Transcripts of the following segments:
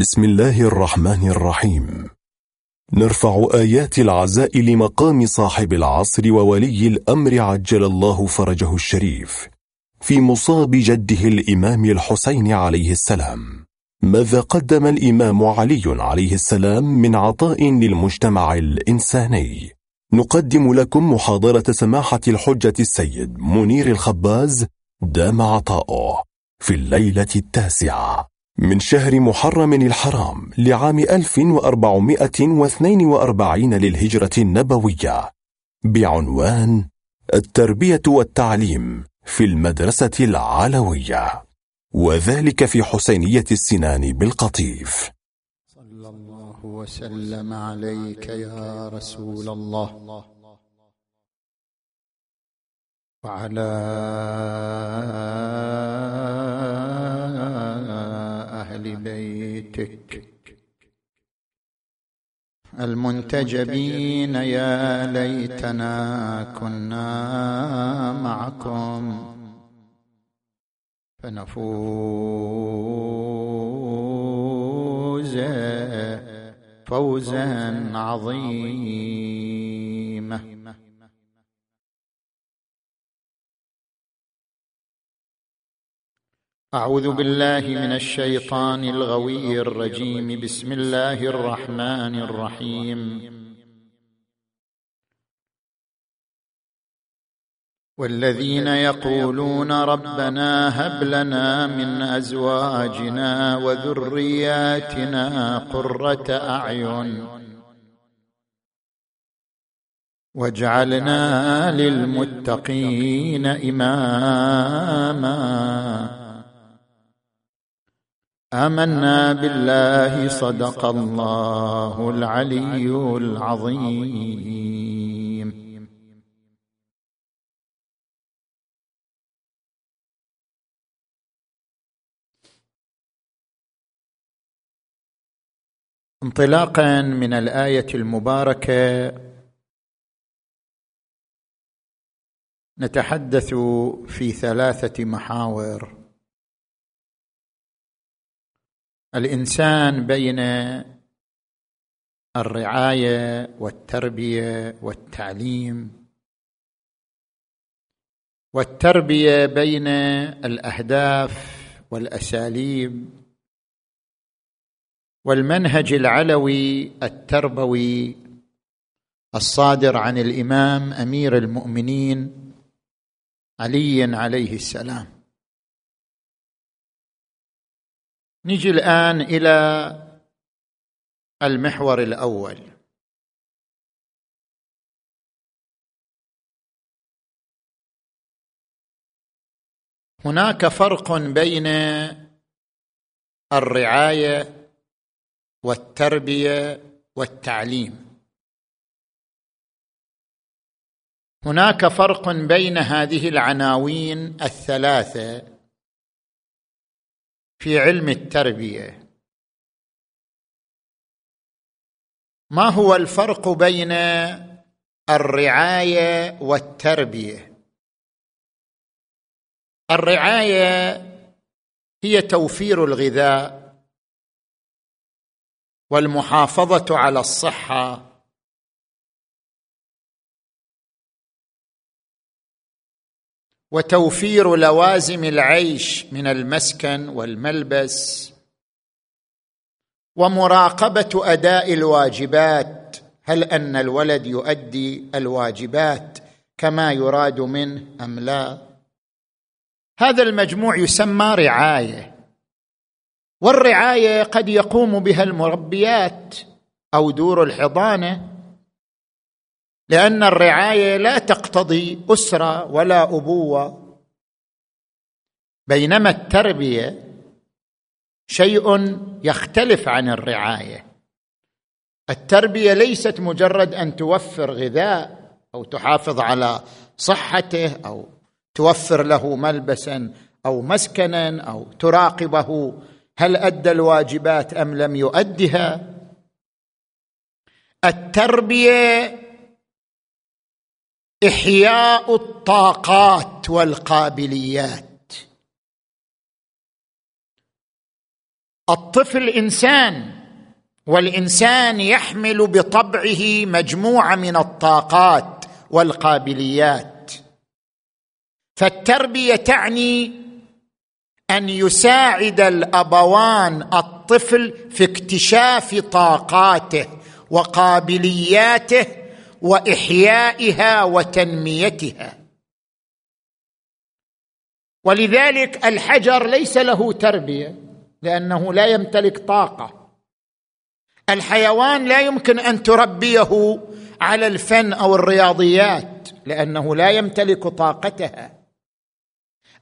بسم الله الرحمن الرحيم. نرفع آيات العزاء لمقام صاحب العصر وولي الأمر عجل الله فرجه الشريف في مصاب جده الإمام الحسين عليه السلام. ماذا قدم الإمام علي عليه السلام من عطاء للمجتمع الإنساني؟ نقدم لكم محاضرة سماحة الحجة السيد منير الخباز دام عطاؤه في الليلة التاسعة من شهر محرم الحرام لعام 1442 للهجرة النبوية، بعنوان التربية والتعليم في المدرسة العلوية، وذلك في حسينية السنان بالقطيف. صلى الله وسلم عليك يا رسول الله وعلى أهل بيتك المنتجبين. يا ليتنا كنا معكم فنفوز فوزا عظيما. أعوذ بالله من الشيطان الغوي الرجيم. بسم الله الرحمن الرحيم. والذين يقولون ربنا هب لنا من أزواجنا وذرياتنا قرة أعين واجعلنا للمتقين إماما. آمنا بالله. صدق الله العلي العظيم. انطلاقا من الآية المباركة نتحدث في 3 محاور. الإنسان بين الرعاية والتربية والتعليم، والتربية بين الأهداف والأساليب، والمنهج العلوي التربوي الصادر عن الإمام أمير المؤمنين علي عليه السلام. نجي الآن إلى المحور الأول. هناك فرق بين الرعاية والتربية والتعليم. هناك فرق بين هذه العناوين الثلاثة في علم التربية. ما هو الفرق بين الرعاية والتربية؟ الرعاية هي توفير الغذاء والمحافظة على الصحة، وتوفير لوازم العيش من المسكن والملبس، ومراقبة أداء الواجبات، هل أن الولد يؤدي الواجبات كما يراد منه أم لا. هذا المجموع يسمى رعاية. والرعاية قد يقوم بها المربيات أو دور الحضانة، لأن الرعاية لا تقتضي أسرة ولا أبوة، بينما التربية شيء يختلف عن الرعاية. التربية ليست مجرد أن توفر غذاء أو تحافظ على صحته أو توفر له ملبسا أو مسكنا أو تراقبه هل أدى الواجبات أم لم يؤدها. التربية إحياء الطاقات والقابليات. الطفل إنسان، والإنسان يحمل بطبعه مجموعة من الطاقات والقابليات، فالتربية تعني أن يساعد الأبوان الطفل في اكتشاف طاقاته وقابلياته وإحيائها وتنميتها. ولذلك الحجر ليس له تربية لأنه لا يمتلك طاقة. الحيوان لا يمكن أن تربيه على الفن أو الرياضيات لأنه لا يمتلك طاقتها.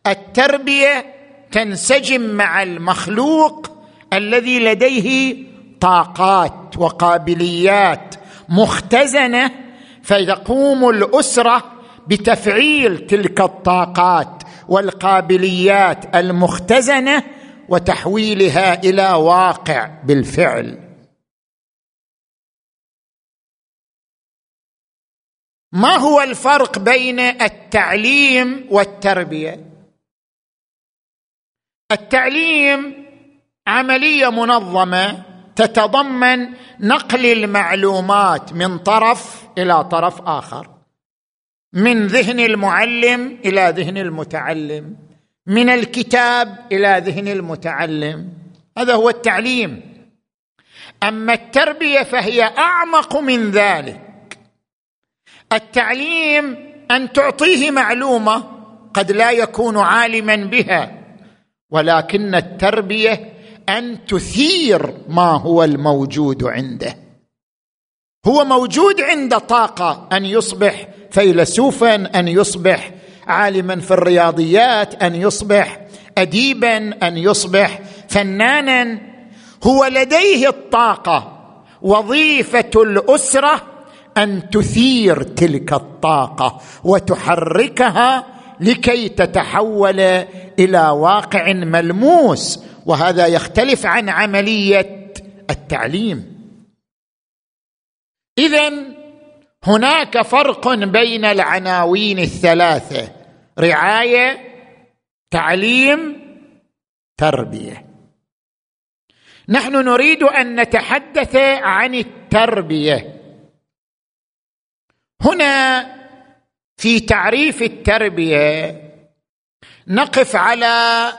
التربية تنسجم مع المخلوق الذي لديه طاقات وقابليات مختزنة، فيقوم الأسرة بتفعيل تلك الطاقات والقابليات المختزنة وتحويلها إلى واقع بالفعل. ما هو الفرق بين التعليم والتربية؟ التعليم عملية منظمة تتضمن نقل المعلومات من طرف إلى طرف آخر، من ذهن المعلم إلى ذهن المتعلم، من الكتاب إلى ذهن المتعلم، هذا هو التعليم. أما التربية فهي أعمق من ذلك. التعليم أن تعطيه معلومة قد لا يكون عالما بها، ولكن التربية أن تثير ما هو الموجود عنده. هو موجود عنده طاقة أن يصبح فيلسوفا، أن يصبح عالما في الرياضيات، أن يصبح أديبا، أن يصبح فنانا، هو لديه الطاقة. وظيفة الأسرة أن تثير تلك الطاقة وتحركها لكي تتحول إلى واقع ملموس، وهذا يختلف عن عملية التعليم. إذن هناك فرق بين العناوين الثلاثة: رعاية، تعليم، تربية. نحن نريد أن نتحدث عن التربية. هنا في تعريف التربية نقف على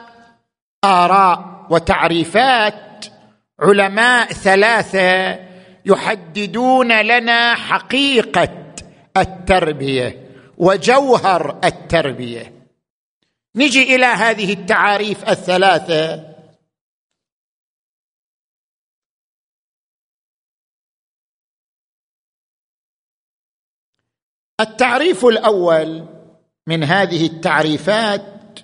آراء وتعريفات علماء ثلاثة يحددون لنا حقيقة التربية وجوهر التربية. نجي إلى هذه التعاريف الثلاثة. التعريف الأول من هذه التعريفات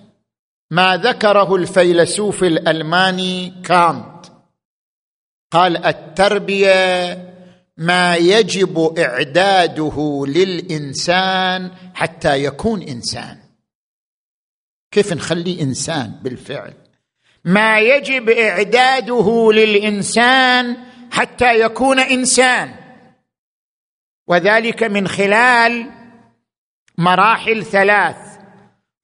ما ذكره الفيلسوف الألماني كانط، قال: التربية ما يجب إعداده للإنسان حتى يكون إنسان. كيف نخليه إنسان بالفعل؟ ما يجب إعداده للإنسان حتى يكون إنسان، وذلك من خلال مراحل ثلاث: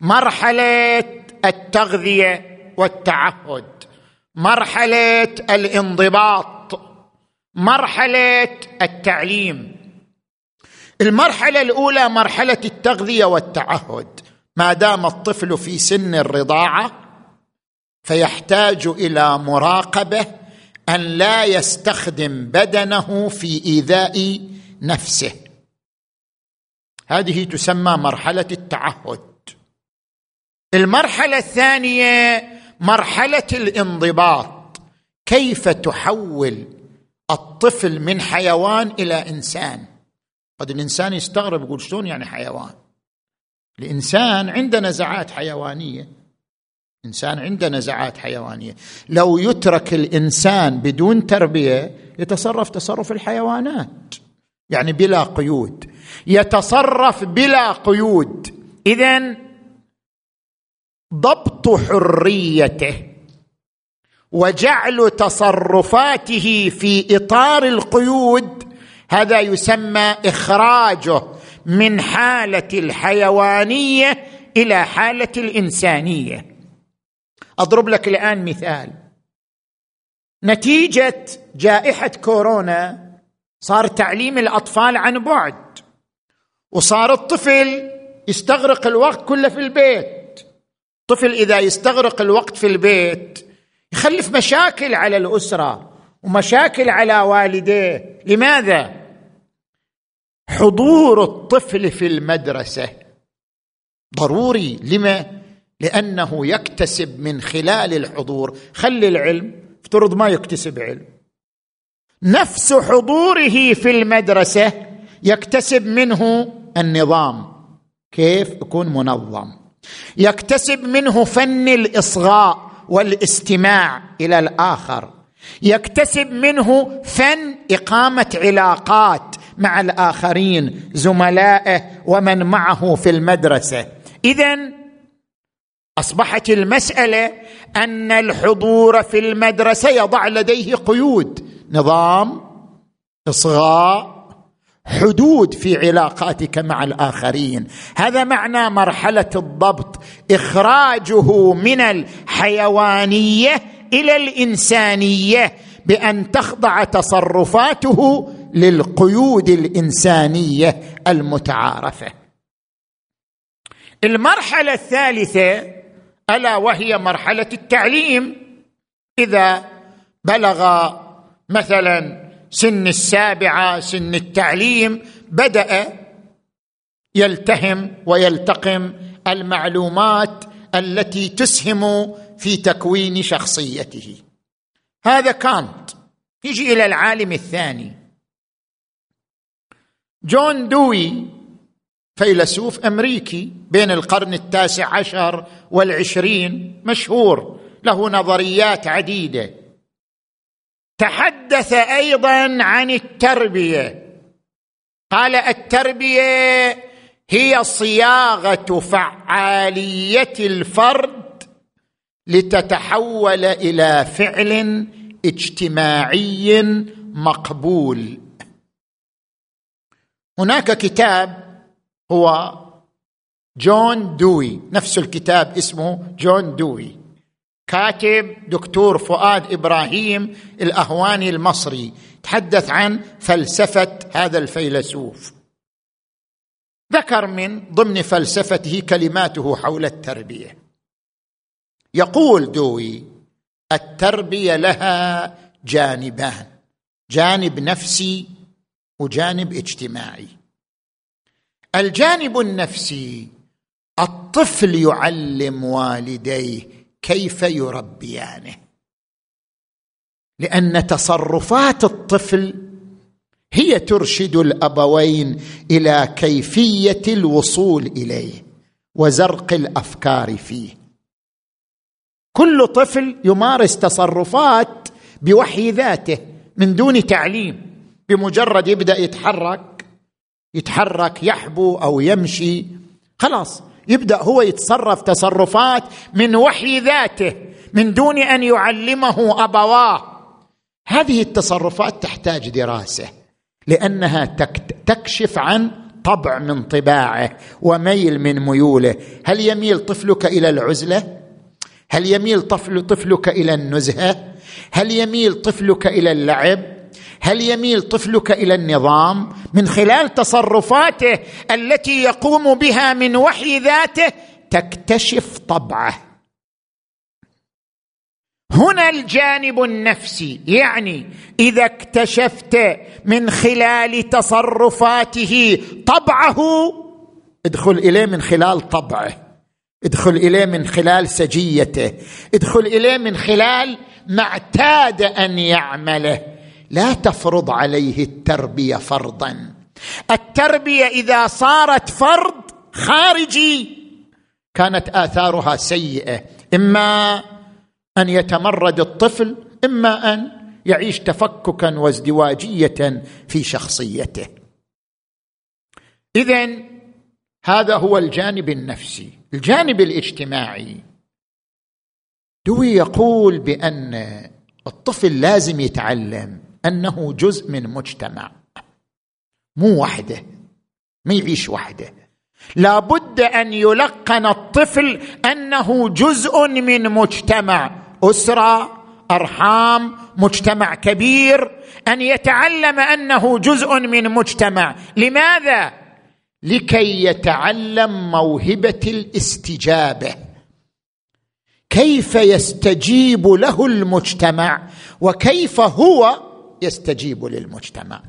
مرحلة التغذية والتعهد، مرحلة الانضباط، مرحلة التعليم. المرحلة الأولى مرحلة التغذية والتعهد، ما دام الطفل في سن الرضاعة فيحتاج إلى مراقبة أن لا يستخدم بدنه في إيذاء نفسه، هذه تسمى مرحلة التعهد. المرحلة الثانية مرحلة الانضباط، كيف تحول الطفل من حيوان إلى إنسان. قد الإنسان يستغرب يقول شلون يعني حيوان؟ الإنسان عنده نزعات حيوانية، إنسان عنده نزعات حيوانية. لو يترك الإنسان بدون تربية يتصرف تصرف الحيوانات، يعني بلا قيود، يتصرف بلا قيود. إذن ضبط حريته وجعل تصرفاته في إطار القيود، هذا يسمى إخراجه من حالة الحيوانية إلى حالة الإنسانية. أضرب لك الآن مثال. نتيجة جائحة كورونا صار تعليم الأطفال عن بعد، وصار الطفل يستغرق الوقت كله في البيت. الطفل إذا يستغرق الوقت في البيت يخلف مشاكل على الأسرة ومشاكل على والديه. لماذا؟ حضور الطفل في المدرسة ضروري. لما؟ لأنه يكتسب من خلال الحضور. خلي العلم، افترض ما يكتسب علم، نفس حضوره في المدرسة يكتسب منه النظام، كيف يكون منظم، يكتسب منه فن الإصغاء والاستماع إلى الآخر، يكتسب منه فن إقامة علاقات مع الآخرين، زملائه ومن معه في المدرسة. إذن أصبحت المسألة أن الحضور في المدرسة يضع لديه قيود، نظام، إصغاء، حدود في علاقاتك مع الآخرين. هذا معنى مرحلة الضبط، إخراجه من الحيوانية إلى الإنسانية، بأن تخضع تصرفاته للقيود الإنسانية المتعارفة. المرحلة الثالثة ألا وهي مرحلة التعليم. إذا بلغ مثلا سن 7 سن التعليم بدأ يلتهم ويلتقم المعلومات التي تسهم في تكوين شخصيته. هذا كانط. يجي إلى العالم الثاني جون ديوي، فيلسوف أمريكي بين القرن 19 وال20، مشهور، له نظريات عديدة. تحدث أيضا عن التربية، قال التربية هي صياغة فعالية الفرد لتتحول إلى فعل اجتماعي مقبول. هناك كتاب هو جون ديوي، نفس الكتاب اسمه جون ديوي، كاتب دكتور فؤاد إبراهيم الأهواني المصري، تحدث عن فلسفة هذا الفيلسوف. ذكر من ضمن فلسفته كلماته حول التربية. يقول ديوي: التربية لها جانبان، جانب نفسي وجانب اجتماعي. الجانب النفسي، الطفل يعلم والديه كيف يربيانه، لأن تصرفات الطفل هي ترشد الأبوين إلى كيفية الوصول إليه وزرق الأفكار فيه. كل طفل يمارس تصرفات بوحي ذاته من دون تعليم، بمجرد يبدأ يتحرك، يحبو أو يمشي، خلاص يبدأ هو يتصرف تصرفات من وحي ذاته من دون أن يعلمه أبواه. هذه التصرفات تحتاج دراسة، لأنها تكشف عن طبع من طباعه وميل من ميوله. هل يميل طفلك إلى العزلة؟ هل يميل طفلك إلى النزهة؟ هل يميل طفلك إلى اللعب؟ هل يميل طفلك إلى النظام؟ من خلال تصرفاته التي يقوم بها من وحي ذاته تكتشف طبعه. هنا الجانب النفسي، يعني إذا اكتشفت من خلال تصرفاته طبعه ادخل إليه من خلال طبعه، ادخل إليه من خلال سجيته، ادخل إليه من خلال ما اعتاد أن يعمله. لا تفرض عليه التربية فرضا. التربية إذا صارت فرض خارجي كانت آثارها سيئة، إما أن يتمرد الطفل، إما أن يعيش تفككا وازدواجية في شخصيته. إذن هذا هو الجانب النفسي. الجانب الاجتماعي، دوي يقول بأن الطفل لازم يتعلم أنه جزء من مجتمع، مو وحده، ما يعيش وحده. لابد أن يلقن الطفل أنه جزء من مجتمع، أسرة، أرحام مجتمع كبير، أن يتعلم أنه جزء من مجتمع. لماذا؟ لكي يتعلم موهبة الاستجابة، كيف يستجيب له المجتمع وكيف هو يستجيب للمجتمع.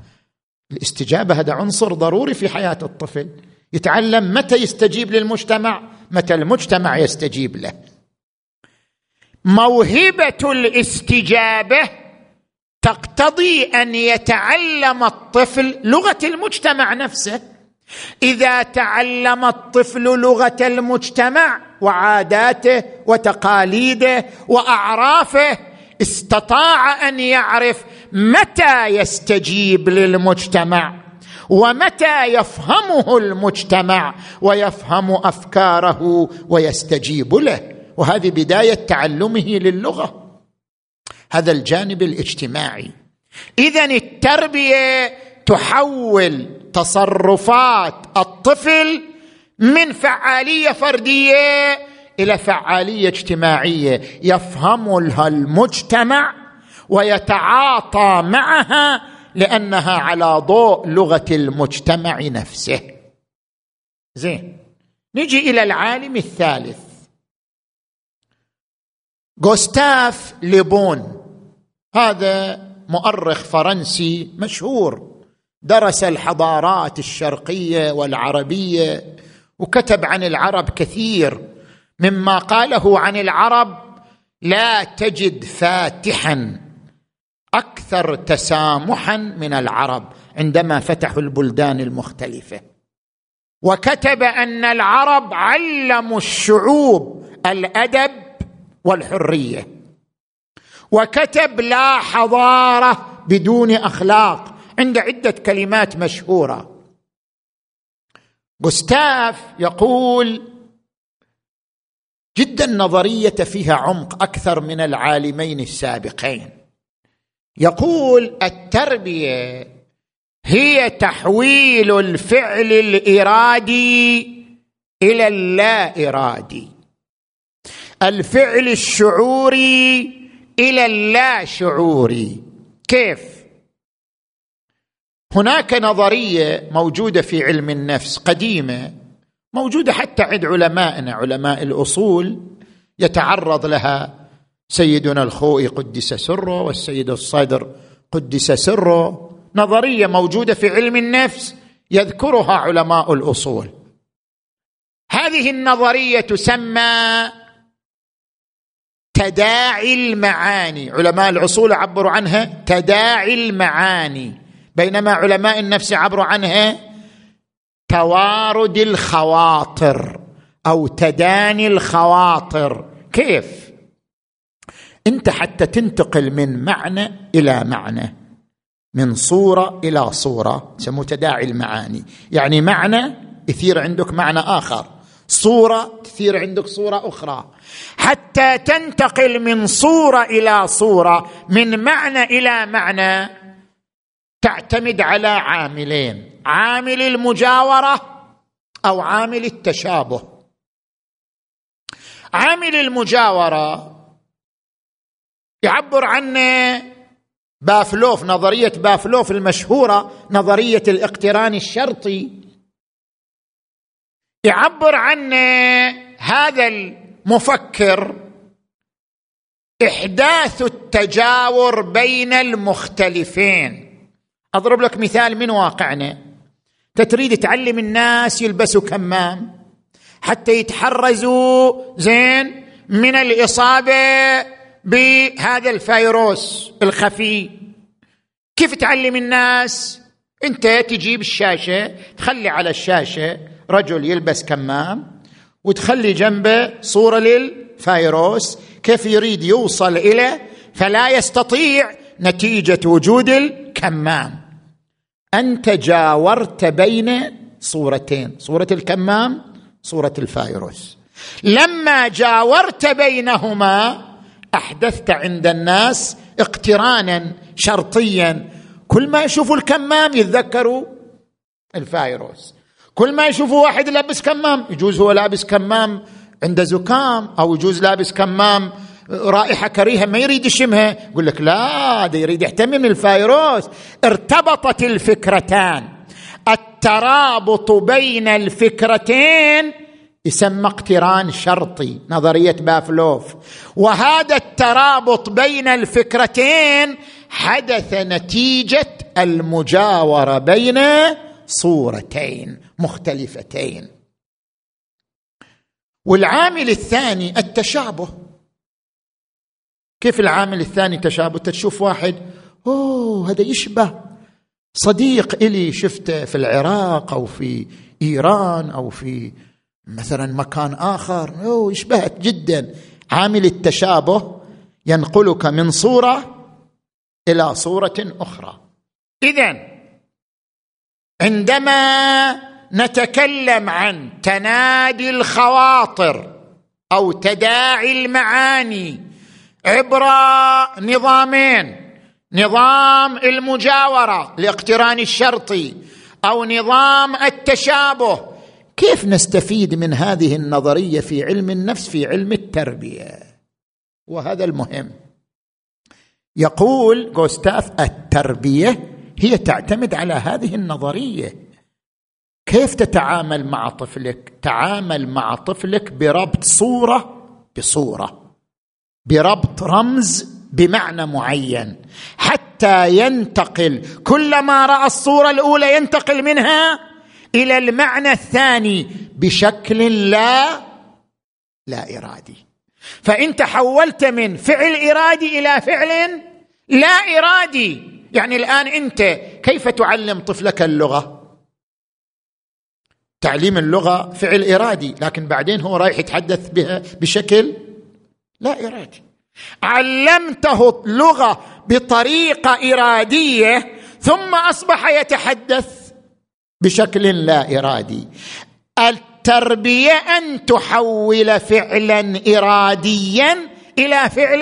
الاستجابة هذا عنصر ضروري في حياة الطفل، يتعلم متى يستجيب للمجتمع، متى المجتمع يستجيب له. موهبة الاستجابة تقتضي أن يتعلم الطفل لغة المجتمع نفسه. إذا تعلم الطفل لغة المجتمع وعاداته وتقاليده وأعرافه، استطاع أن يعرف متى يستجيب للمجتمع ومتى يفهمه المجتمع ويفهم أفكاره ويستجيب له. وهذه بداية تعلمه للغة، هذا الجانب الاجتماعي. إذن التربية تحول تصرفات الطفل من فعالية فردية إلى فعالية اجتماعية، يفهم لها المجتمع ويتعاطى معها، لأنها على ضوء لغة المجتمع نفسه. زين، نجي إلى العالم الثالث، غوستاف ليبون. هذا مؤرخ فرنسي مشهور، درس الحضارات الشرقية والعربية وكتب عن العرب كثير. مما قاله عن العرب: لا تجد فاتحا أكثر تسامحا من العرب عندما فتحوا البلدان المختلفة. وكتب أن العرب علموا الشعوب الأدب والحرية. وكتب لا حضارة بدون أخلاق، عند عدة كلمات مشهورة. غوستاف يقول جدا نظرية فيها عمق أكثر من العالمين السابقين. يقول: التربية هي تحويل الفعل الإرادي إلى اللا إرادي، الفعل الشعوري إلى اللا شعوري. كيف؟ هناك نظرية موجودة في علم النفس قديمة، موجودة حتى عند علمائنا، علماء الأصول، يتعرض لها سيدنا الخوئي قدس سره والسيد الصدر قدس سره. نظرية موجودة في علم النفس يذكرها علماء الأصول. هذه النظرية تسمى تداعي المعاني، علماء الأصول عبروا عنها تداعي المعاني، بينما علماء النفس عبروا عنها توارد الخواطر أو تداني الخواطر. كيف؟ أنت حتى تنتقل من معنى إلى معنى، من صورة إلى صورة، سموه تداعي المعاني. يعني معنى يثير عندك معنى آخر، صورة تثير عندك صورة أخرى، حتى تنتقل من صورة إلى صورة، من معنى إلى معنى. تعتمد على عاملين: عامل المجاورة أو عامل التشابه. عامل المجاورة يعبر عنه بافلوف، نظرية بافلوف المشهورة، نظرية الاقتران الشرطي، يعبر عنه هذا المفكر: إحداث التجاور بين المختلفين. أضرب لك مثال من واقعنا. تريد تعلم الناس يلبسوا كمام حتى يتحرزوا زين من الإصابة بهذا الفيروس الخفي. كيف تعلم الناس؟ أنت تجيب الشاشة، تخلي على الشاشة رجل يلبس كمام وتخلي جنبه صورة للفيروس كيف يريد يوصل إليه، فلا يستطيع نتيجة وجود الكمام. أنت جاورت بين صورتين، صورة الكمام، صورة الفيروس. لما جاورت بينهما أحدثت عند الناس اقترانا شرطيا، كل ما يشوفوا الكمام يتذكروا الفيروس، كل ما يشوفوا واحد لابس كمام، يجوز هو لابس كمام عند زكام، أو يجوز لابس كمام رائحة كريهة ما يريد يشمها، يقول لك لا ده يريد يحتمم الفيروس. ارتبطت الفكرتان، الترابط بين الفكرتين يسمى اقتران شرطي، نظرية بافلوف. وهذا الترابط بين الفكرتين حدث نتيجة المجاورة بين صورتين مختلفتين. والعامل الثاني التشابه. كيف العامل الثاني تشابه؟ تشوف واحد هذا يشبه صديق إلي شفته في العراق أو في إيران أو في مثلا مكان آخر، يشبهت جدا. عامل التشابه ينقلك من صورة إلى صورة أخرى. إذن عندما نتكلم عن تنادي الخواطر أو تداعي المعاني عبر نظامين، نظام المجاورة لاقتران الشرطي أو نظام التشابه، كيف نستفيد من هذه النظرية في علم النفس في علم التربية؟ وهذا المهم. يقول غوستاف التربية هي تعتمد على هذه النظرية. كيف تتعامل مع طفلك؟ تعامل مع طفلك بربط صورة بصورة، بربط رمز بمعنى معين، حتى ينتقل، كلما رأى الصورة الأولى ينتقل منها إلى المعنى الثاني بشكل لا إرادي. فإنت حولت من فعل إرادي إلى فعل لا إرادي. يعني الآن أنت كيف تعلم طفلك اللغة؟ تعليم اللغة فعل إرادي، لكن بعدين هو رايح يتحدث بها بشكل لا إرادي. علمته اللغة بطريقة إرادية ثم أصبح يتحدث بشكل لا إرادي. التربية أن تحول فعلا إراديا إلى فعل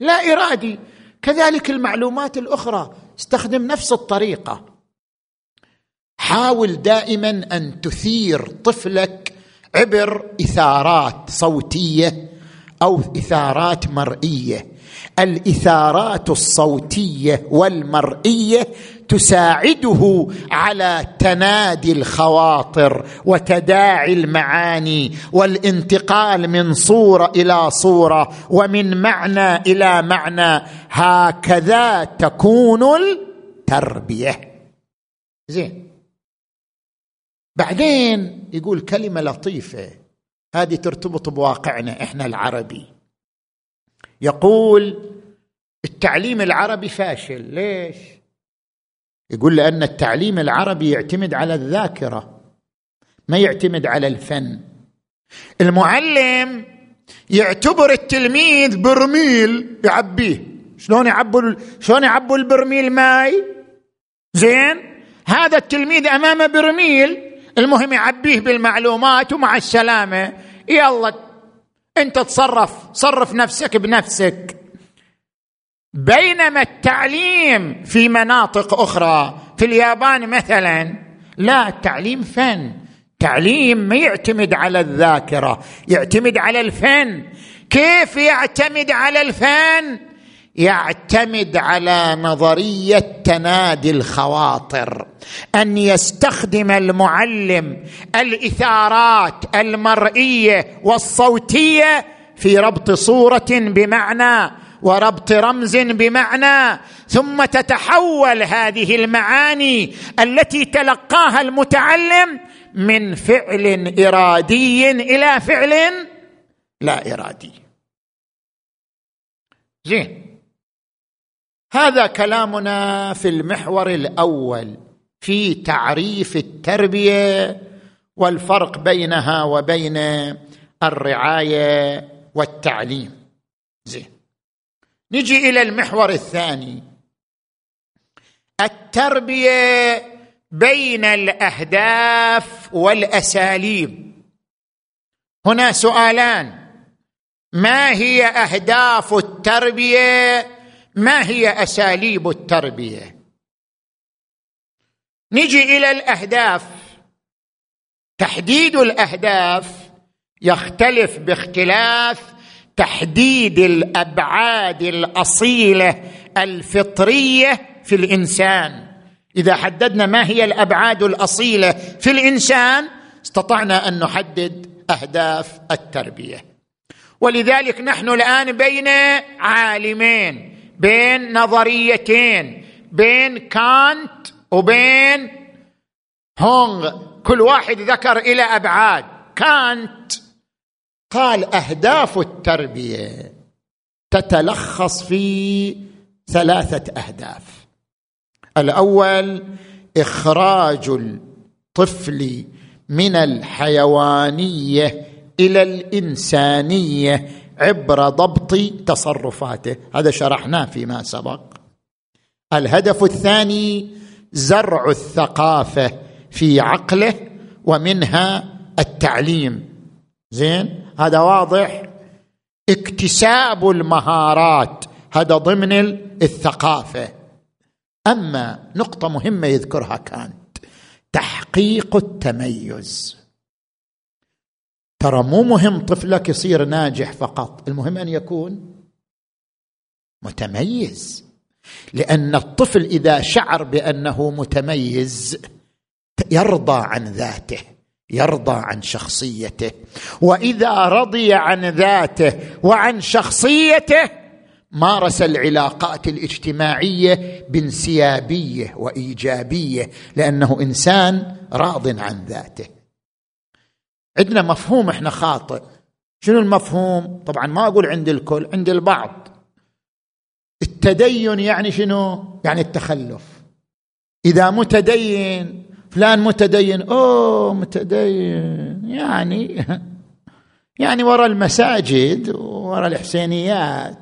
لا إرادي. كذلك المعلومات الأخرى، استخدم نفس الطريقة. حاول دائما أن تثير طفلك عبر إثارات صوتية أو إثارات مرئية. الإثارات الصوتية والمرئية تساعده على تنادي الخواطر وتداعي المعاني والانتقال من صورة إلى صورة ومن معنى إلى معنى. هكذا تكون التربية. زين، بعدين يقول كلمة لطيفة هذه ترتبط بواقعنا إحنا العربي. يقول التعليم العربي فاشل. ليش؟ يقول لأن التعليم العربي يعتمد على الذاكرة، ما يعتمد على الفن. المعلم يعتبر التلميذ برميل يعبيه. شلون يعبوا البرميل ماي؟ زين، هذا التلميذ أمامه برميل، المهم يعبيه بالمعلومات ومع السلامة، يلا أنت تصرف نفسك بنفسك. بينما التعليم في مناطق أخرى، في اليابان مثلا، لا، تعليم فن، تعليم ما يعتمد على الذاكرة، يعتمد على الفن. كيف يعتمد على الفن؟ يعتمد على نظرية تنادي الخواطر، أن يستخدم المعلم الإثارات المرئية والصوتية في ربط صورة بمعنى وربط رمز بمعنى، ثم تتحول هذه المعاني التي تلقاها المتعلم من فعل إرادي إلى فعل لا إرادي. زين، هذا كلامنا في المحور الأول في تعريف التربية والفرق بينها وبين الرعاية والتعليم. زين، نجي إلى المحور الثاني، التربية بين الأهداف والأساليب. هنا سؤالان: ما هي أهداف التربية؟ ما هي أساليب التربية؟ نجي إلى الأهداف. تحديد الأهداف يختلف باختلاف تحديد الأبعاد الأصيلة الفطرية في الإنسان. إذا حددنا ما هي الأبعاد الأصيلة في الإنسان استطعنا أن نحدد أهداف التربية. ولذلك نحن الآن بين عالمين، بين نظريتين، بين كانط وبين هونغ، كل واحد ذكر إلى أبعاد. كانط قال أهداف التربية تتلخص في 3 أهداف. الأول إخراج الطفل من الحيوانية إلى الإنسانية عبر ضبط تصرفاته، هذا شرحناه فيما سبق. الهدف الثاني زرع الثقافة في عقله ومنها التعليم، زين هذا واضح. اكتساب المهارات هذا ضمن الثقافة. أما نقطة مهمة يذكرها كانت تحقيق التميز. ترى مو مهم طفلك يصير ناجح فقط، المهم أن يكون متميز، لأن الطفل إذا شعر بأنه متميز يرضى عن ذاته، يرضى عن شخصيته، وإذا رضي عن ذاته وعن شخصيته مارس العلاقات الاجتماعية بانسيابية وإيجابية، لأنه إنسان راض عن ذاته. عندنا مفهوم إحنا خاطئ. شنو المفهوم؟ طبعا ما أقول عند الكل، عند البعض التدين يعني شنو؟ يعني التخلف. إذا متدين، فلان متدين، أوه متدين، يعني وراء المساجد وراء الحسينيات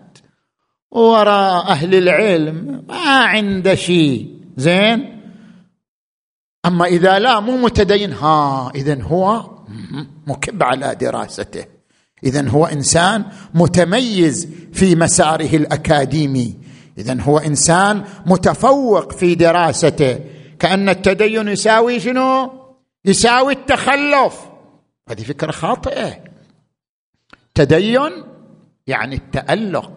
وراء أهل العلم، ما عنده شيء، زين. أما إذا لا مو متدين، إذن هو مكب على دراسته، إذن هو إنسان متميز في مساره الأكاديمي، إذن هو إنسان متفوق في دراسته. كأن التدين يساوي شنو؟ يساوي التخلف. هذه فكرة خاطئة. تدين يعني التألق.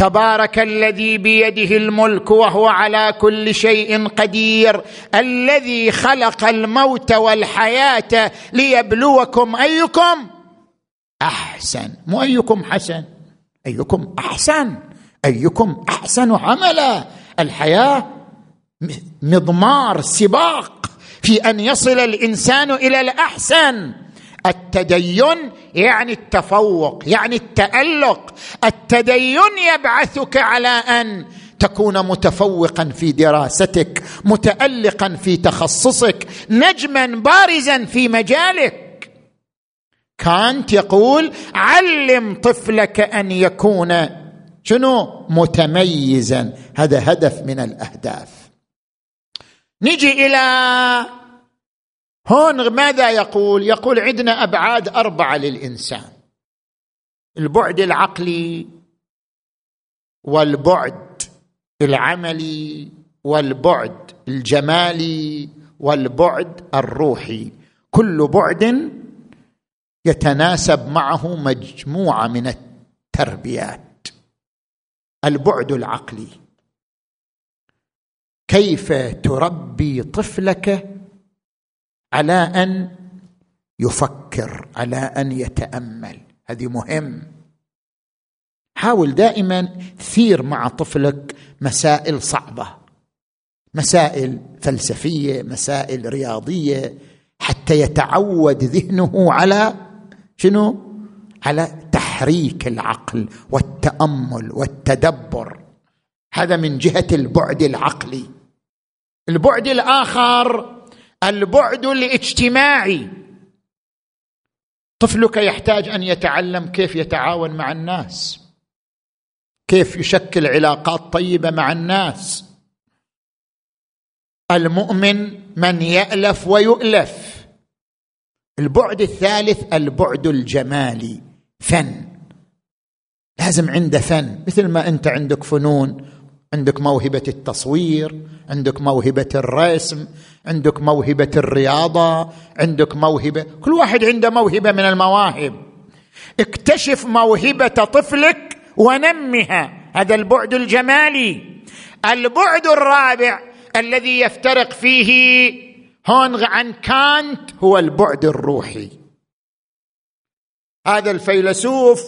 تبارك الذي بيده الملك وهو على كل شيء قدير، الذي خلق الموت والحياة ليبلوكم أيكم أحسن، مو أيكم حسن، أيكم أحسن، أيكم أحسن عملا. الحياة مضمار، سباق في أن يصل الإنسان إلى الأحسن. التدين يعني التفوق، يعني التألق. التدين يبعثك على أن تكون متفوقا في دراستك، متألقا في تخصصك، نجما بارزا في مجالك. كانت يقول علم طفلك أن يكون شنو؟ متميزا. هذا هدف من الأهداف. نجي إلى هون، ماذا يقول؟ يقول عندنا أبعاد 4 للإنسان: البعد العقلي، والبعد العملي، والبعد الجمالي، والبعد الروحي. كل بعد يتناسب معه مجموعة من التربيات. البعد العقلي: كيف تربي طفلك على أن يفكر، على أن يتأمل؟ هذه مهم. حاول دائما تثير مع طفلك مسائل صعبة، مسائل فلسفية، مسائل رياضية، حتى يتعود ذهنه على شنو؟ على تحريك العقل والتأمل والتدبر. هذا من جهة البعد العقلي. البعد الآخر البعد الاجتماعي. طفلك يحتاج أن يتعلم كيف يتعاون مع الناس، كيف يشكل علاقات طيبة مع الناس. المؤمن من يألف ويؤلف. البعد الثالث البعد الجمالي، فن. لازم عنده فن، مثل ما أنت عندك فنون، عندك موهبة التصوير، عندك موهبة الرسم، عندك موهبة الرياضة، عندك موهبة، كل واحد عنده موهبة من المواهب. اكتشف موهبة طفلك ونمها، هذا البعد الجمالي. البعد الرابع الذي يفترق فيه هونغ عن كانط هو البعد الروحي. هذا الفيلسوف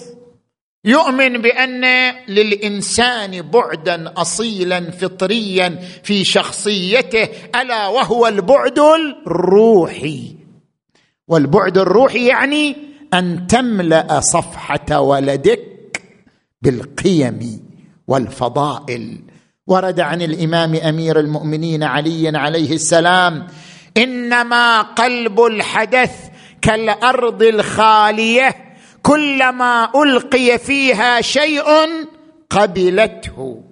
يؤمن بأن للإنسان بعدا أصيلا فطريا في شخصيته، ألا وهو البعد الروحي. والبعد الروحي يعني أن تملأ صفحة ولدك بالقيم والفضائل. ورد عن الإمام أمير المؤمنين علي عليه السلام: إنما قلب الحدث كالأرض الخالية، كلما ألقي فيها شيء قبلته.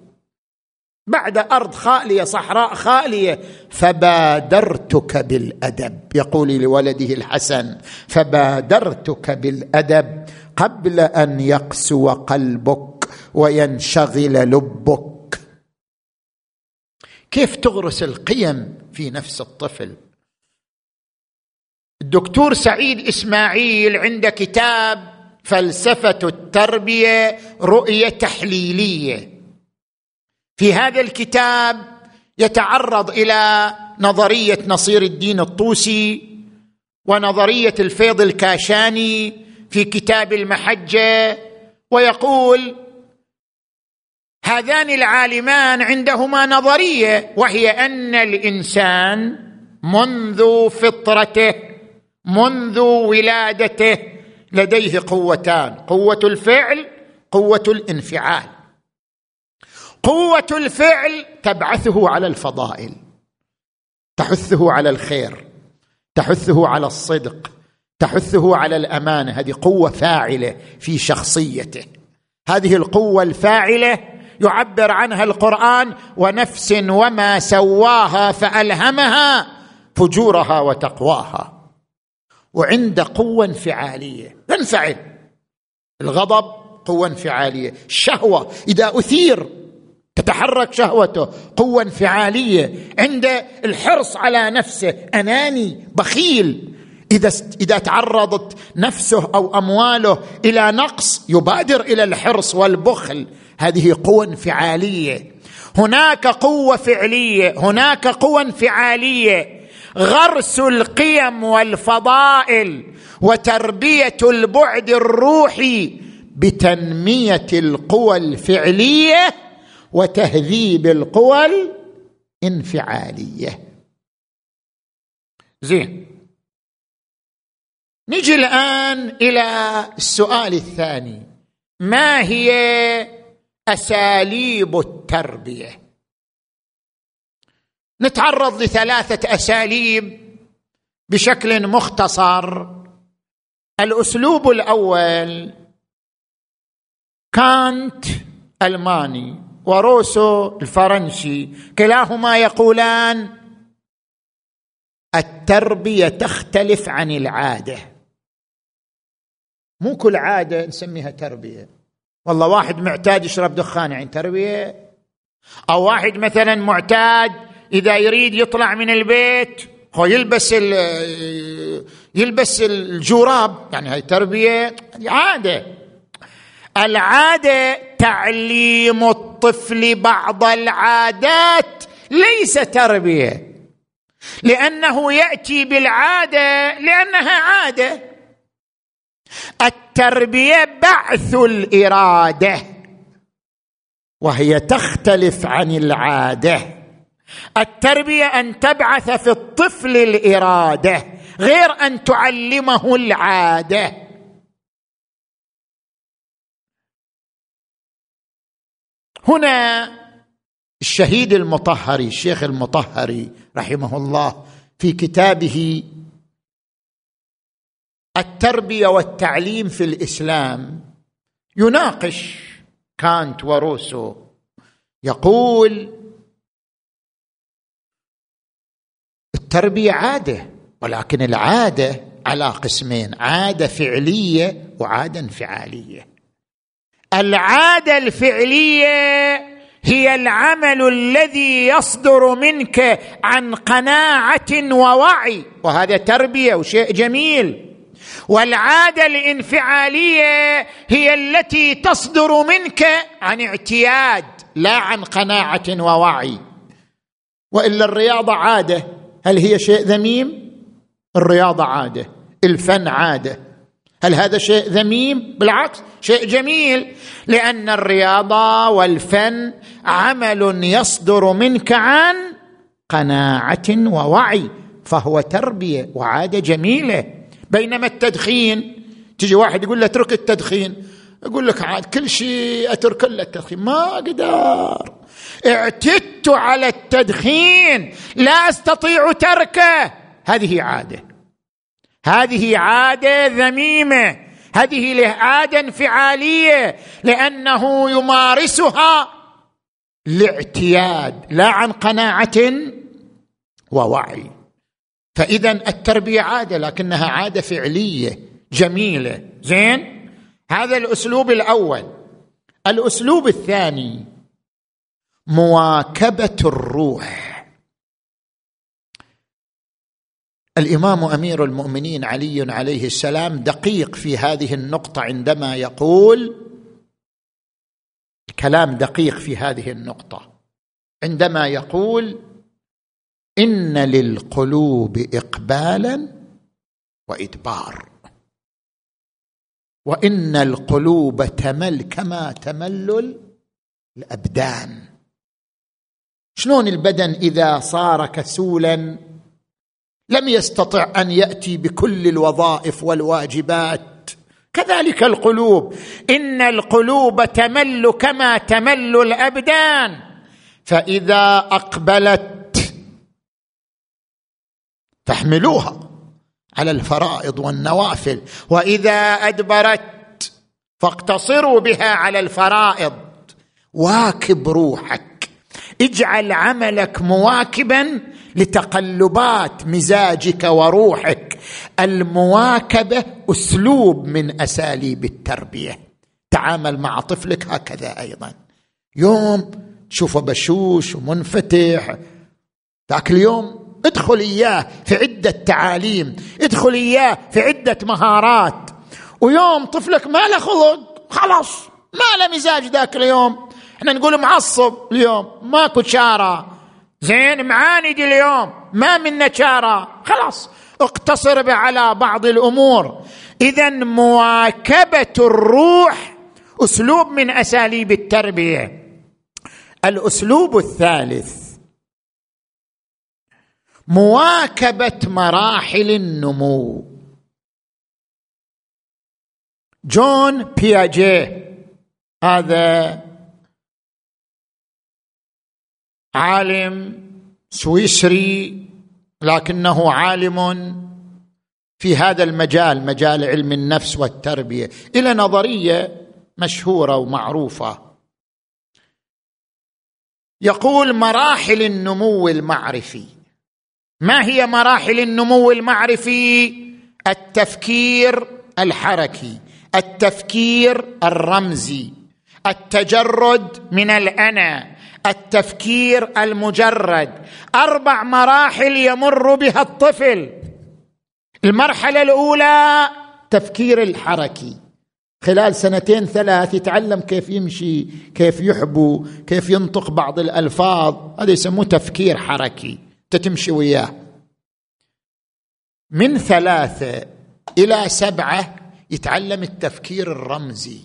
بعد أرض خالية، صحراء خالية. فبادرتك بالأدب، يقول لولده الحسن: فبادرتك بالأدب قبل أن يقسو قلبك وينشغل لبك. كيف تغرس القيم في نفس الطفل؟ الدكتور سعيد إسماعيل عنده كتاب فلسفة التربية، رؤية تحليلية. في هذا الكتاب يتعرض إلى نظرية نصير الدين الطوسي ونظرية الفيض الكاشاني في كتاب المحجة، ويقول هذان العالمان عندهما نظرية، وهي أن الإنسان منذ فطرته، منذ ولادته، لديه قوتان: قوة الفعل، قوة الانفعال. قوة الفعل تبعثه على الفضائل، تحثه على الخير، تحثه على الصدق، تحثه على الأمانة. هذه قوة فاعلة في شخصيته. هذه القوة الفاعلة يعبر عنها القرآن: ونفس وما سواها فألهمها فجورها وتقواها. وعند قوة انفعالية، انفعل. الغضب قوة انفعالية. الشهوة إذا أثير تتحرك شهوته، قوة انفعالية. عند الحرص على نفسه، أناني، بخيل، إذا تعرضت نفسه أو أمواله إلى نقص يبادر إلى الحرص والبخل. هذه قوة انفعالية. هناك قوة فعلية، هناك قوة انفعالية. غرس القيم والفضائل وتربية البعد الروحي بتنمية القوى الفعلية وتهذيب القوى الانفعالية. زين، نجي الآن إلى السؤال الثاني: ما هي أساليب التربية؟ نتعرض لثلاثة أساليب بشكل مختصر. الأسلوب الأول كانط ألماني وروسو الفرنسي، كلاهما يقولان: التربية تختلف عن العادة. مو كل عادة نسميها تربية. والله واحد معتاد يشرب دخان عن تربية، أو واحد مثلا معتاد إذا يريد يطلع من البيت هو يلبس الجوراب، يعني هاي تربية. عادة. العادة تعليم الطفل بعض العادات، ليس تربية، لأنه يأتي بالعادة لأنها عادة. التربية بعث الإرادة، وهي تختلف عن العادة. التربية أن تبعث في الطفل الإرادة، غير أن تعلمه العادة. هنا الشهيد المطهري، الشيخ المطهري رحمه الله، في كتابه التربية والتعليم في الإسلام يناقش كانط وروسو. يقول: التربية عادة، ولكن العادة على قسمين: عادة فعلية وعادة انفعالية. العادة الفعلية هي العمل الذي يصدر منك عن قناعة ووعي، وهذا تربية وشيء جميل. والعادة الانفعالية هي التي تصدر منك عن اعتياد لا عن قناعة ووعي. وإلا الرياضة عادة، هل هي شيء ذميم؟ الرياضة عادة، الفن عادة، هل هذا شيء ذميم؟ بالعكس شيء جميل، لأن الرياضة والفن عمل يصدر منك عن قناعة ووعي، فهو تربية وعادة جميلة. بينما التدخين، تجي واحد يقول له اترك التدخين، أقول لك عاد كل شيء أترك إلا التدخين، ما أقدر، اعتدت على التدخين لا أستطيع تركه. هذه عادة، هذه عادة ذميمة، هذه له عادة انفعالية، لأنه يمارسها لاعتياد لا عن قناعة ووعي. فإذا التربية عادة، لكنها عادة فعلية جميلة. زين، هذا الأسلوب الأول. الأسلوب الثاني مواكبة الروح. الإمام أمير المؤمنين علي عليه السلام دقيق في هذه النقطة عندما يقول كلام دقيق في هذه النقطة، عندما يقول إن للقلوب إقبالا وإدبار، وإن القلوب تمل كما تمل الأبدان. شلون البدن إذا صار كسولا لم يستطع أن يأتي بكل الوظائف والواجبات، كذلك القلوب، إن القلوب تمل كما تمل الأبدان، فإذا أقبلت تحملوها على الفرائض والنوافل، وإذا أدبرت فاقتصروا بها على الفرائض. واكب روحك، اجعل عملك مواكبا لتقلبات مزاجك وروحك. المواكبة أسلوب من أساليب التربية. تعامل مع طفلك هكذا أيضا. يوم تشوفه بشوش ومنفتح، ذاك اليوم ادخل إياه في عدة تعاليم، ادخل إياه في عدة مهارات. ويوم طفلك ما له خلق، خلاص ما له مزاج ذاك اليوم، احنا نقول معصب اليوم، ماكو شارع، زين معاندي اليوم، ما من شارع، خلاص اقتصر على بعض الأمور. إذا مواكبة الروح أسلوب من أساليب التربية. الأسلوب الثالث مواكبة مراحل النمو. جون بياجيه، هذا عالم سويسري، لكنه عالم في هذا المجال، مجال علم النفس والتربية، إلى نظرية مشهورة ومعروفة، يقول مراحل النمو المعرفي. ما هي مراحل النمو المعرفي؟ التفكير الحركي، التفكير الرمزي، التجرد من الأنا، التفكير المجرد. 4 مراحل يمر بها الطفل. المرحلة الأولى تفكير الحركي، خلال 2-3 يتعلم كيف يمشي، كيف يحبو، كيف ينطق بعض الألفاظ، هذا يسموه تفكير حركي، تتمشي وياه. من 3 إلى 7 يتعلم التفكير الرمزي،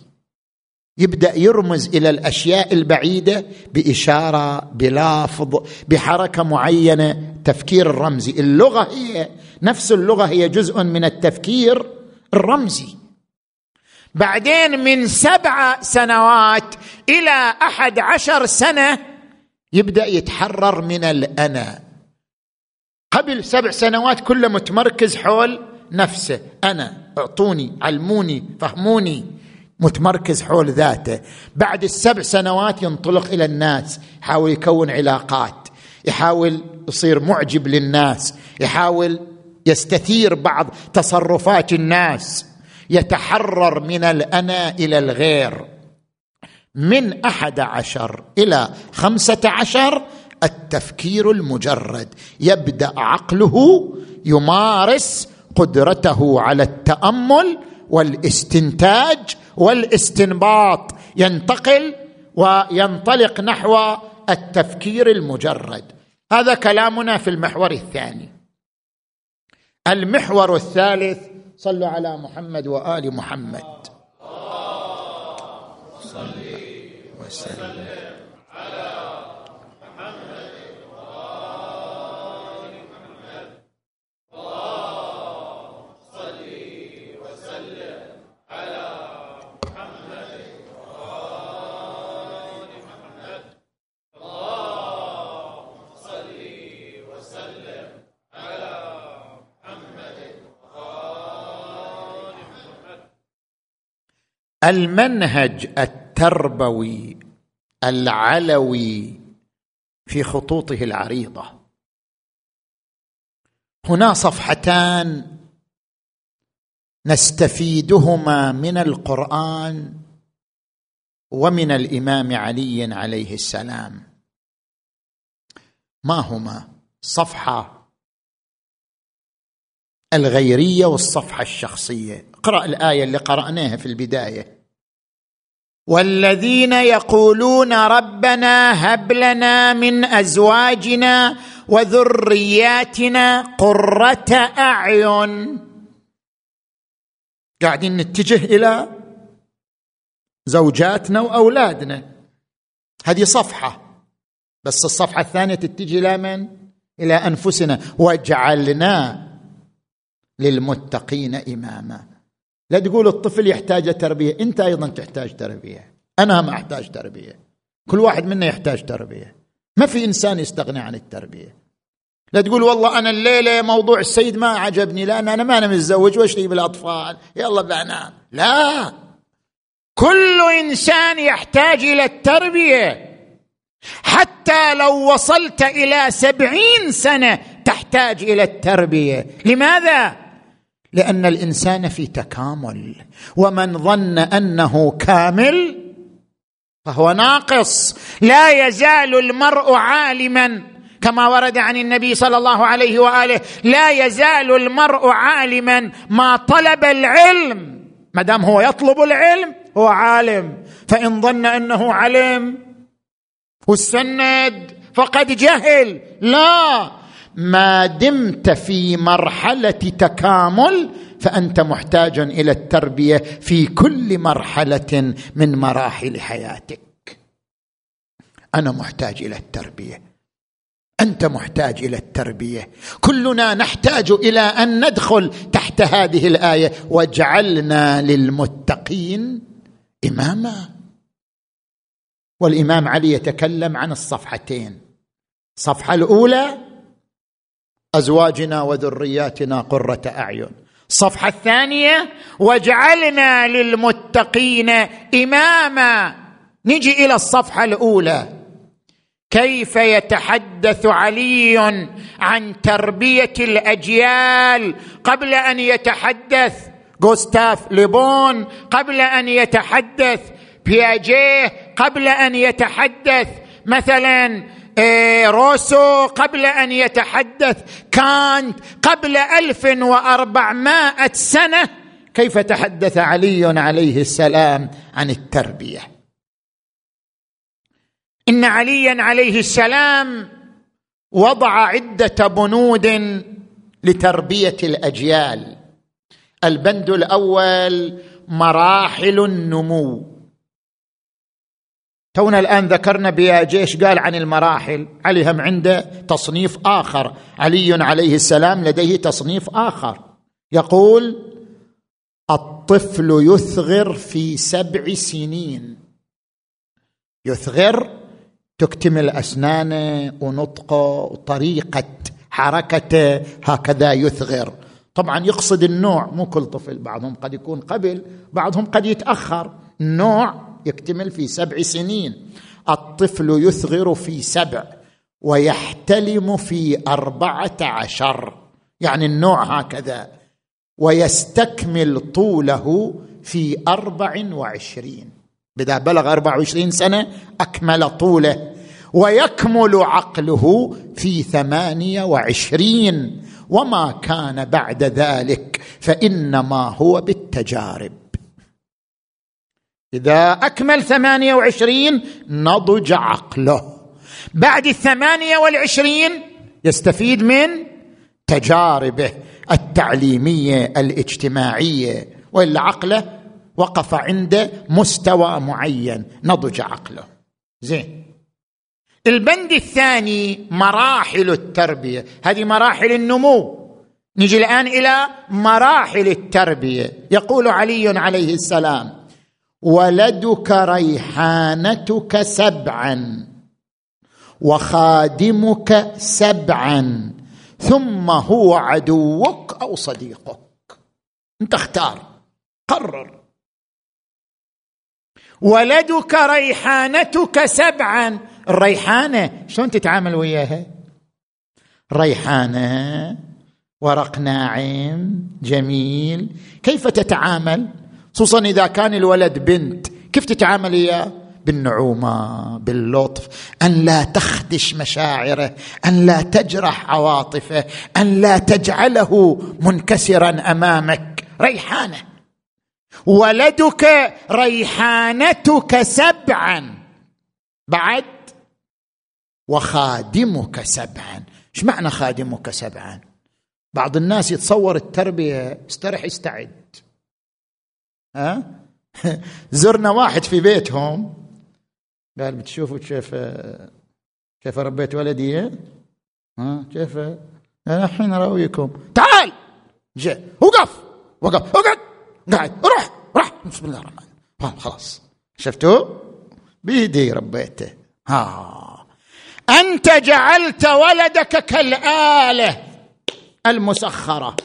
يبدأ يرمز إلى الأشياء البعيدة بإشارة، بلافظ، بحركة معينة. تفكير الرمزي، اللغة هي نفس اللغة، هي جزء من التفكير الرمزي. بعدين من 7 سنوات إلى 11 سنة يبدأ يتحرر من الأنا. قبل 7 سنوات كله متمركز حول نفسه، أنا، أعطوني، علموني، فهموني، متمركز حول ذاته. بعد 7 سنوات ينطلق إلى الناس، يحاول يكون علاقات، يحاول يصير معجب للناس، يحاول يستثير بعض تصرفات الناس، يتحرر من الأنا إلى الغير. من 11 إلى 15 التفكير المجرد، يبدأ عقله يمارس قدرته على التأمل والاستنتاج والاستنباط، ينتقل وينطلق نحو التفكير المجرد. هذا كلامنا في المحور الثاني. المحور الثالث، صلوا على محمد وآل محمد. صلي وسلم على محمد وآل محمد. صلي وسلم على محمد وآل محمد. صلي وسلم على محمد وآل محمد. المنهج التربوي العلوي في خطوطه العريضة، هنا صفحتان نستفيدهما من القرآن ومن الإمام علي عليه السلام. ما هما؟ صفحة الغيرية والصفحة الشخصية. اقرأ الآية اللي قرأناها في البداية: والذين يقولون ربنا هب لنا من أزواجنا وذرياتنا قرة أعين. قاعدين نتجه إلى زوجاتنا وأولادنا، هذه صفحة. بس الصفحة الثانية تتجه إلى من؟ إلى أنفسنا. وجعلنا للمتقين إماما. لا تقول الطفل يحتاج تربية، أنت أيضا تحتاج تربية، أنا ما أحتاج تربية، كل واحد منا يحتاج تربية، ما في إنسان يستغني عن التربية. لا تقول والله أنا الليلة موضوع السيد ما عجبني، لأن أنا متزوج واشتغل بالأطفال يلا بعنان. لا، كل إنسان يحتاج إلى التربية، حتى لو وصلت إلى 70 سنة تحتاج إلى التربية. لماذا؟ لأن الإنسان في تكامل، ومن ظن أنه كامل فهو ناقص. لا يزال المرء عالما، كما ورد عن النبي صلى الله عليه وآله: لا يزال المرء عالما ما طلب العلم. ما دام هو يطلب العلم هو عالم، فإن ظن أنه علم واستند فقد جهل. لا، ما دمت في مرحلة تكامل فأنت محتاج إلى التربية في كل مرحلة من مراحل حياتك. أنا محتاج إلى التربية، أنت محتاج إلى التربية، كلنا نحتاج إلى أن ندخل تحت هذه الآية: واجعلنا للمتقين إماما. والإمام علي يتكلم عن الصفحتين، الصفحة الأولى أزواجنا وذرياتنا قرة أعين، الصفحة الثانية واجعلنا للمتقين إماما. نجي إلى الصفحة الأولى، كيف يتحدث علي عن تربية الأجيال قبل أن يتحدث غوستاف ليبون، قبل أن يتحدث بياجيه، قبل أن يتحدث مثلا روسو، قبل أن يتحدث كانط، قبل 1400 سنة. كيف تحدث علي عليه السلام عن التربية؟ إن عليا عليه السلام وضع عدة بنود لتربية الأجيال. البند الأول مراحل النمو. تونا الآن ذكرنا بياجيش قال عن المراحل، عليهم عنده تصنيف آخر، علي عليه السلام لديه تصنيف آخر، يقول الطفل يثغر في 7 سنين. يثغر تكتمل أسنانه ونطقه وطريقة حركته، هكذا يثغر. طبعا يقصد النوع، مو كل طفل، بعضهم قد يكون قبل بعضهم قد يتأخر. النوع يكتمل في 7 سنين. الطفل يثغر في 7 ويحتلم في 14، يعني النوع هكذا، ويستكمل طوله في 24. بدأ بلغ 24 سنة أكمل طوله. ويكمل عقله في 28، وما كان بعد ذلك فإنما هو بالتجارب. إذا أكمل 28 نضج عقله، بعد 28 يستفيد من تجاربه التعليمية الاجتماعية، وإلا عقله وقف عند مستوى معين، نضج عقله. زين، البند الثاني مراحل التربية، هذه مراحل النمو. نجي الآن إلى مراحل التربية. يقول علي عليه السلام: ولدك ريحانتك 7 وخادمك 7 ثم هو عدوك أو صديقك. أنت اختار، قرر. ولدك ريحانتك 7، الريحانة شلون تتعامل وياها؟ ريحانة ورق ناعم جميل، كيف تتعامل؟ خصوصا إذا كان الولد بنت، كيف تتعامل إياه؟ بالنعومة، باللطف، أن لا تخدش مشاعره، أن لا تجرح عواطفه، أن لا تجعله منكسرا أمامك. ريحانة. ولدك ريحانتك 7 بعد وخادمك 7. ايش معنى خادمك 7؟ بعض الناس يتصور التربية استرح يستعد. زرنا واحد في بيتهم قال: بتشوفوا كيف ربيت ولدي؟ كيف انا الحين راويكم، تعال. جاء وقف، قاعد، رح بسم الله الرحمن الرحيم، خلاص شفتوا بيدي ربيته. أنت جعلت ولدك كالآلة المسخرة،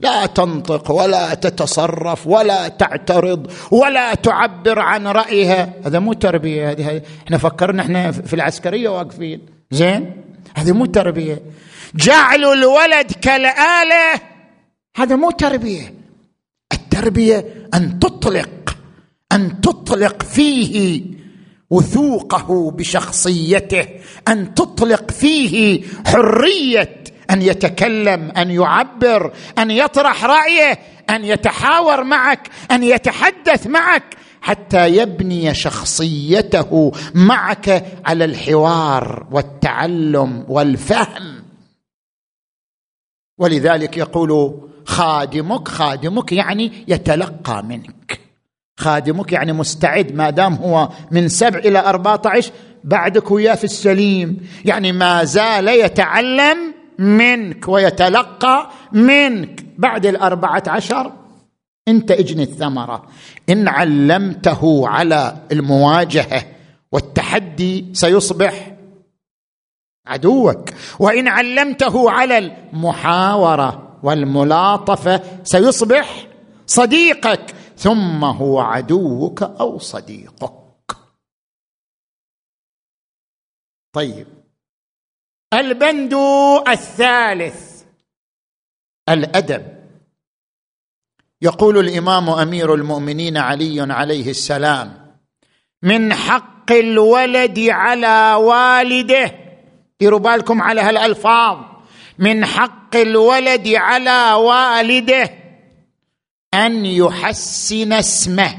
لا تنطق ولا تتصرف ولا تعترض ولا تعبر عن رأيها. هذا مو تربية. هذه احنا فكرنا احنا في العسكرية واقفين. زين، هذه مو تربية. جعل الولد كالآلة هذا مو تربية. التربية أن تطلق فيه وثوقه بشخصيته، أن تطلق فيه حرية أن يتكلم، أن يعبر، أن يطرح رأيه، أن يتحاور معك، أن يتحدث معك، حتى يبني شخصيته معك على الحوار والتعلم والفهم. ولذلك يقول: خادمك يعني يتلقى منك. خادمك يعني مستعد، ما دام هو من 7 إلى 14 بعدك وياه في السليم، يعني ما زال يتعلم منك ويتلقى منك. بعد 14 انت اجني الثمرة. إن علمته على المواجهة والتحدي سيصبح عدوك، وإن علمته على المحاورة والملاطفة سيصبح صديقك، ثم هو عدوك أو صديقك. طيب، البند الثالث الأدب. يقول الإمام أمير المؤمنين علي عليه السلام: من حق الولد على والده، ديروا بالكم على هالألفاظ، من حق الولد على والده أن يحسن اسمه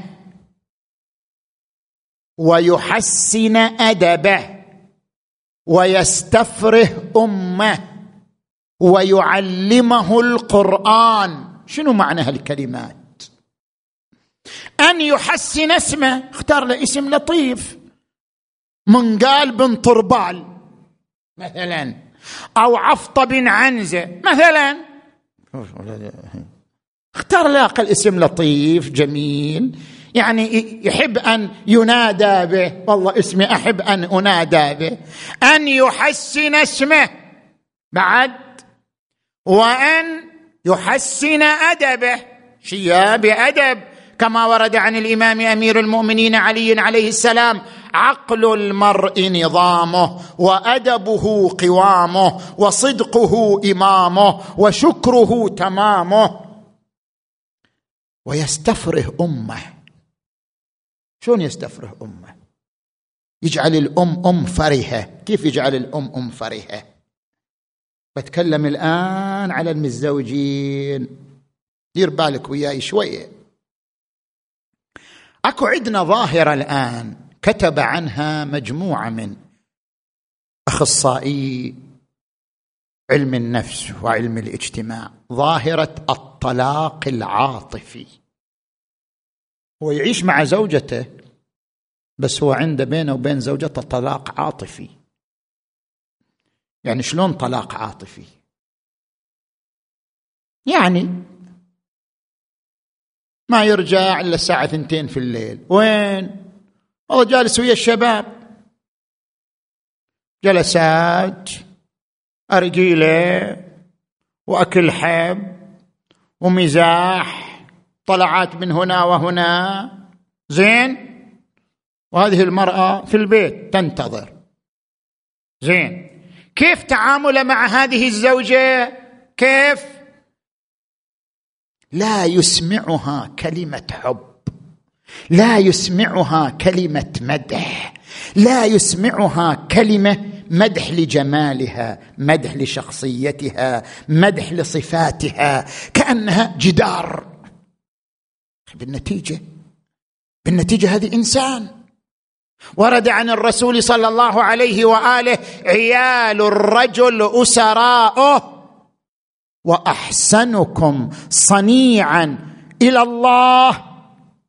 ويحسن أدبه ويستفره أمه ويعلمه القرآن. شنو معنى هالكلمات؟ أن يحسن اسمه، اختار له اسم لطيف، منقال بن طربال مثلاً، أو عفطة بن عنزة مثلا. اختار لاقل اسم لطيف جميل، يعني يحب أن ينادى به. والله اسمي أحب أن أنادى به. أن يحسن اسمه بعد، وأن يحسن أدبه، شيء بأدب، كما ورد عن الإمام أمير المؤمنين علي عليه السلام: عقل المرء نظامه، وأدبه قوامه، وصدقه إمامه، وشكره تمامه، ويستفره أمه. شون يستفره أمه؟ يجعل الأم أم فرهة. كيف يجعل الأم أم فرهة؟ بتكلم الآن على المتزوجين، دير بالك وياي شوية. أكو عندنا ظاهرة الآن كتب عنها مجموعة من أخصائي علم النفس وعلم الاجتماع، ظاهرة الطلاق العاطفي. هو يعيش مع زوجته بس هو عنده بينه وبين زوجته طلاق عاطفي. يعني شلون طلاق عاطفي؟ يعني ما يرجع إلا الساعة 2 في الليل، وين؟ والله جالس ويا الشباب، جلسات أرجيلة وأكل حب ومزاح، طلعات من هنا وهنا، زين. وهذه المرأة في البيت تنتظر، زين. كيف تعامل مع هذه الزوجة؟ كيف؟ لا يسمعها كلمة حب، لا يسمعها كلمة مدح، لا يسمعها كلمة مدح لجمالها، مدح لشخصيتها، مدح لصفاتها، كأنها جدار. بالنتيجة هذه إنسان. ورد عن الرسول صلى الله عليه وآله: عيال الرجل أسراؤه وأحسنكم صنيعا إلى الله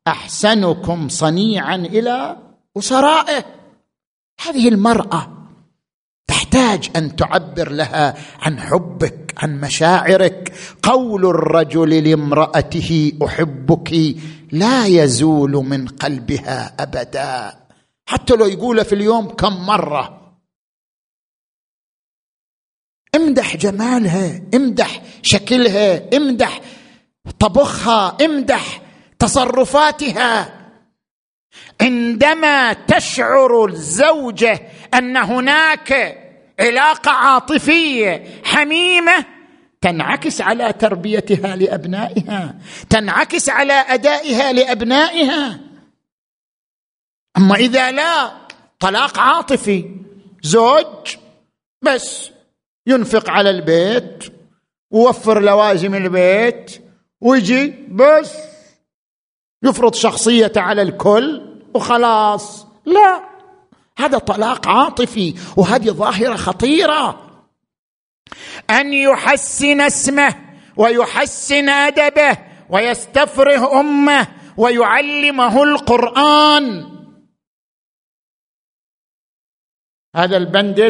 أحسنكم صنيعا إلى أسرائه. هذه المرأة تحتاج أن تعبر لها عن حبك، عن مشاعرك. قول الرجل لامرأته أحبك لا يزول من قلبها أبدا، حتى لو يقول في اليوم كم مرة. امدح جمالها، امدح شكلها، امدح طبخها، امدح تصرفاتها. عندما تشعر الزوجة أن هناك علاقة عاطفية حميمة، تنعكس على تربيتها لأبنائها، تنعكس على أدائها لأبنائها. أما إذا لا، طلاق عاطفي، زوج بس ينفق على البيت ووفر لوازم البيت ويجي بس يفرض شخصيته على الكل وخلاص، لا، هذا طلاق عاطفي. وهذه ظاهرة خطيرة. أن يحسن اسمه ويحسن أدبه ويستفره أمه ويعلمه القرآن، هذا البند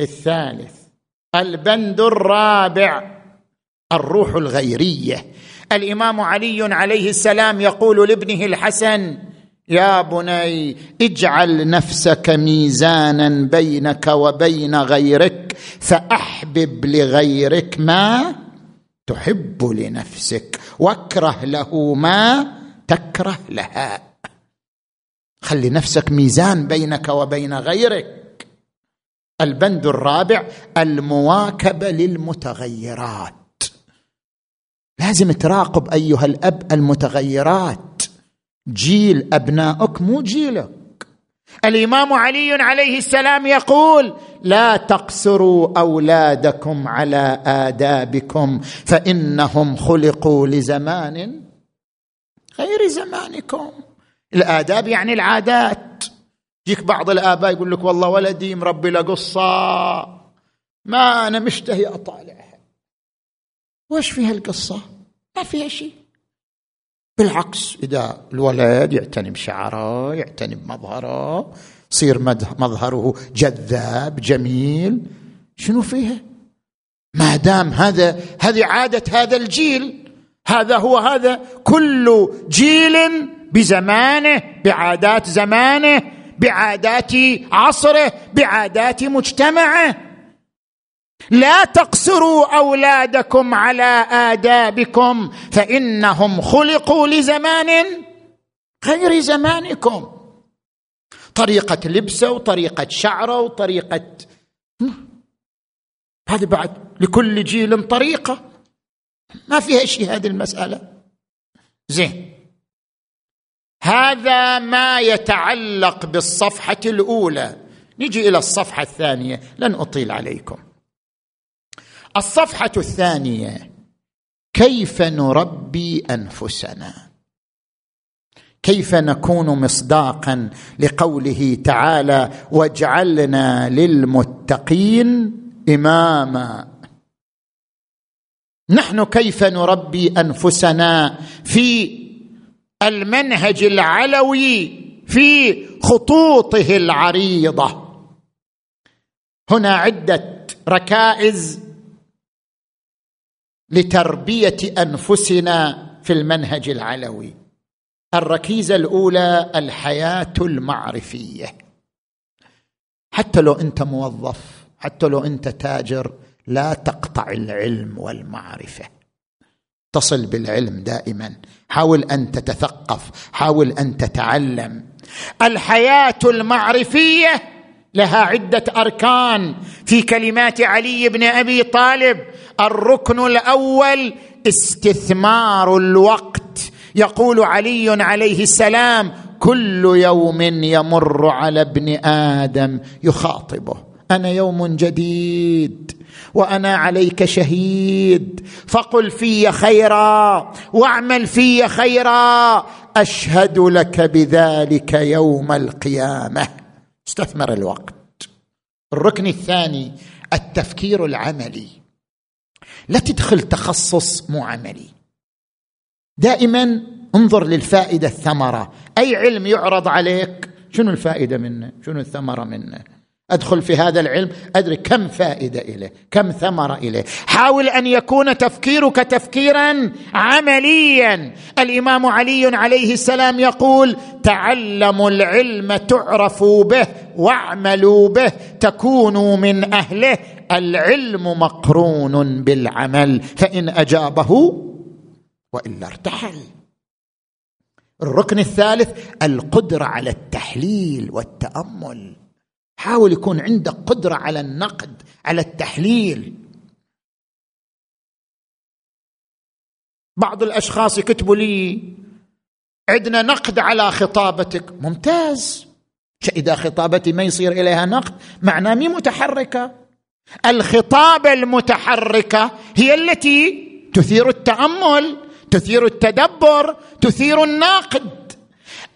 الثالث. البند الرابع: الروح الغيرية. الإمام علي عليه السلام يقول لابنه الحسن: يا بني اجعل نفسك ميزانا بينك وبين غيرك، فأحبب لغيرك ما تحب لنفسك، واكره له ما تكره لها. خلي نفسك ميزان بينك وبين غيرك. البند الرابع: المواكبة للمتغيرات. لازم تراقب أيها الأب المتغيرات. جيل أبنائك مو جيلك. الإمام علي عليه السلام يقول: لا تقصروا أولادكم على آدابكم، فإنهم خلقوا لزمان غير زمانكم. الآداب يعني العادات. يجيك بعض الآباء يقول لك: والله ولدي مربي لقصة ما أنا مشتهي أطالعها. واش فيها القصة؟ ما فيها شيء. بالعكس، إذا الولد يعتني بشعره، يعتني بمظهره، صير مظهره جذاب جميل، شنو فيها؟ ما دام هذه عادة هذا الجيل، هذا كل جيل بزمانه، بعادات زمانه، بعادات عصره، بعادات مجتمعه. لا تقصروا أولادكم على آدابكم، فإنهم خلقوا لزمان غير زمانكم. طريقة لبسه وطريقة شعره وطريقة هذا، بعد لكل جيل طريقة، ما فيها شيء هذه المسألة. زين، هذا ما يتعلق بالصفحة الأولى. نجي إلى الصفحة الثانية، لن أطيل عليكم. الصفحة الثانية: كيف نربي أنفسنا؟ كيف نكون مصداقا لقوله تعالى: واجعلنا للمتقين إماما. نحن كيف نربي أنفسنا في المنهج العلوي في خطوطه العريضة؟ هنا عدة ركائز لتربية أنفسنا في المنهج العلوي. الركيزة الأولى: الحياة المعرفية. حتى لو أنت موظف، حتى لو أنت تاجر، لا تقطع العلم والمعرفة، اتصل بالعلم دائما، حاول أن تتثقف، حاول أن تتعلم. الحياة المعرفية لها عدة أركان في كلمات علي بن أبي طالب. الركن الأول: استثمار الوقت. يقول علي عليه السلام: كل يوم يمر على ابن آدم يخاطبه: أنا يوم جديد وأنا عليك شهيد، فقل في خيرا واعمل في خيرا، أشهد لك بذلك يوم القيامة. استثمر الوقت. الركن الثاني: التفكير العملي. لا تدخل تخصص مو عملي، دائما انظر للفائدة الثمرة. أي علم يعرض عليك شنو الفائدة منه، شنو الثمرة منه، أدخل في هذا العلم أدرك كم فائدة إليه، كم ثمرة إليه. حاول أن يكون تفكيرك تفكيرا عمليا. الإمام علي عليه السلام يقول: تعلموا العلم تعرفوا به واعملوا به تكونوا من أهله. العلم مقرون بالعمل، فإن أجابه وإلا ارتحل. الركن الثالث: القدرة على التحليل والتأمل. حاول يكون عندك قدرة على النقد، على التحليل. بعض الأشخاص يكتبوا لي: عندنا نقد على خطابتك. ممتاز، إذا خطابتي ما يصير إليها نقد معناه مي متحركة. الخطابة المتحركة هي التي تثير التأمل، تثير التدبر، تثير النقد.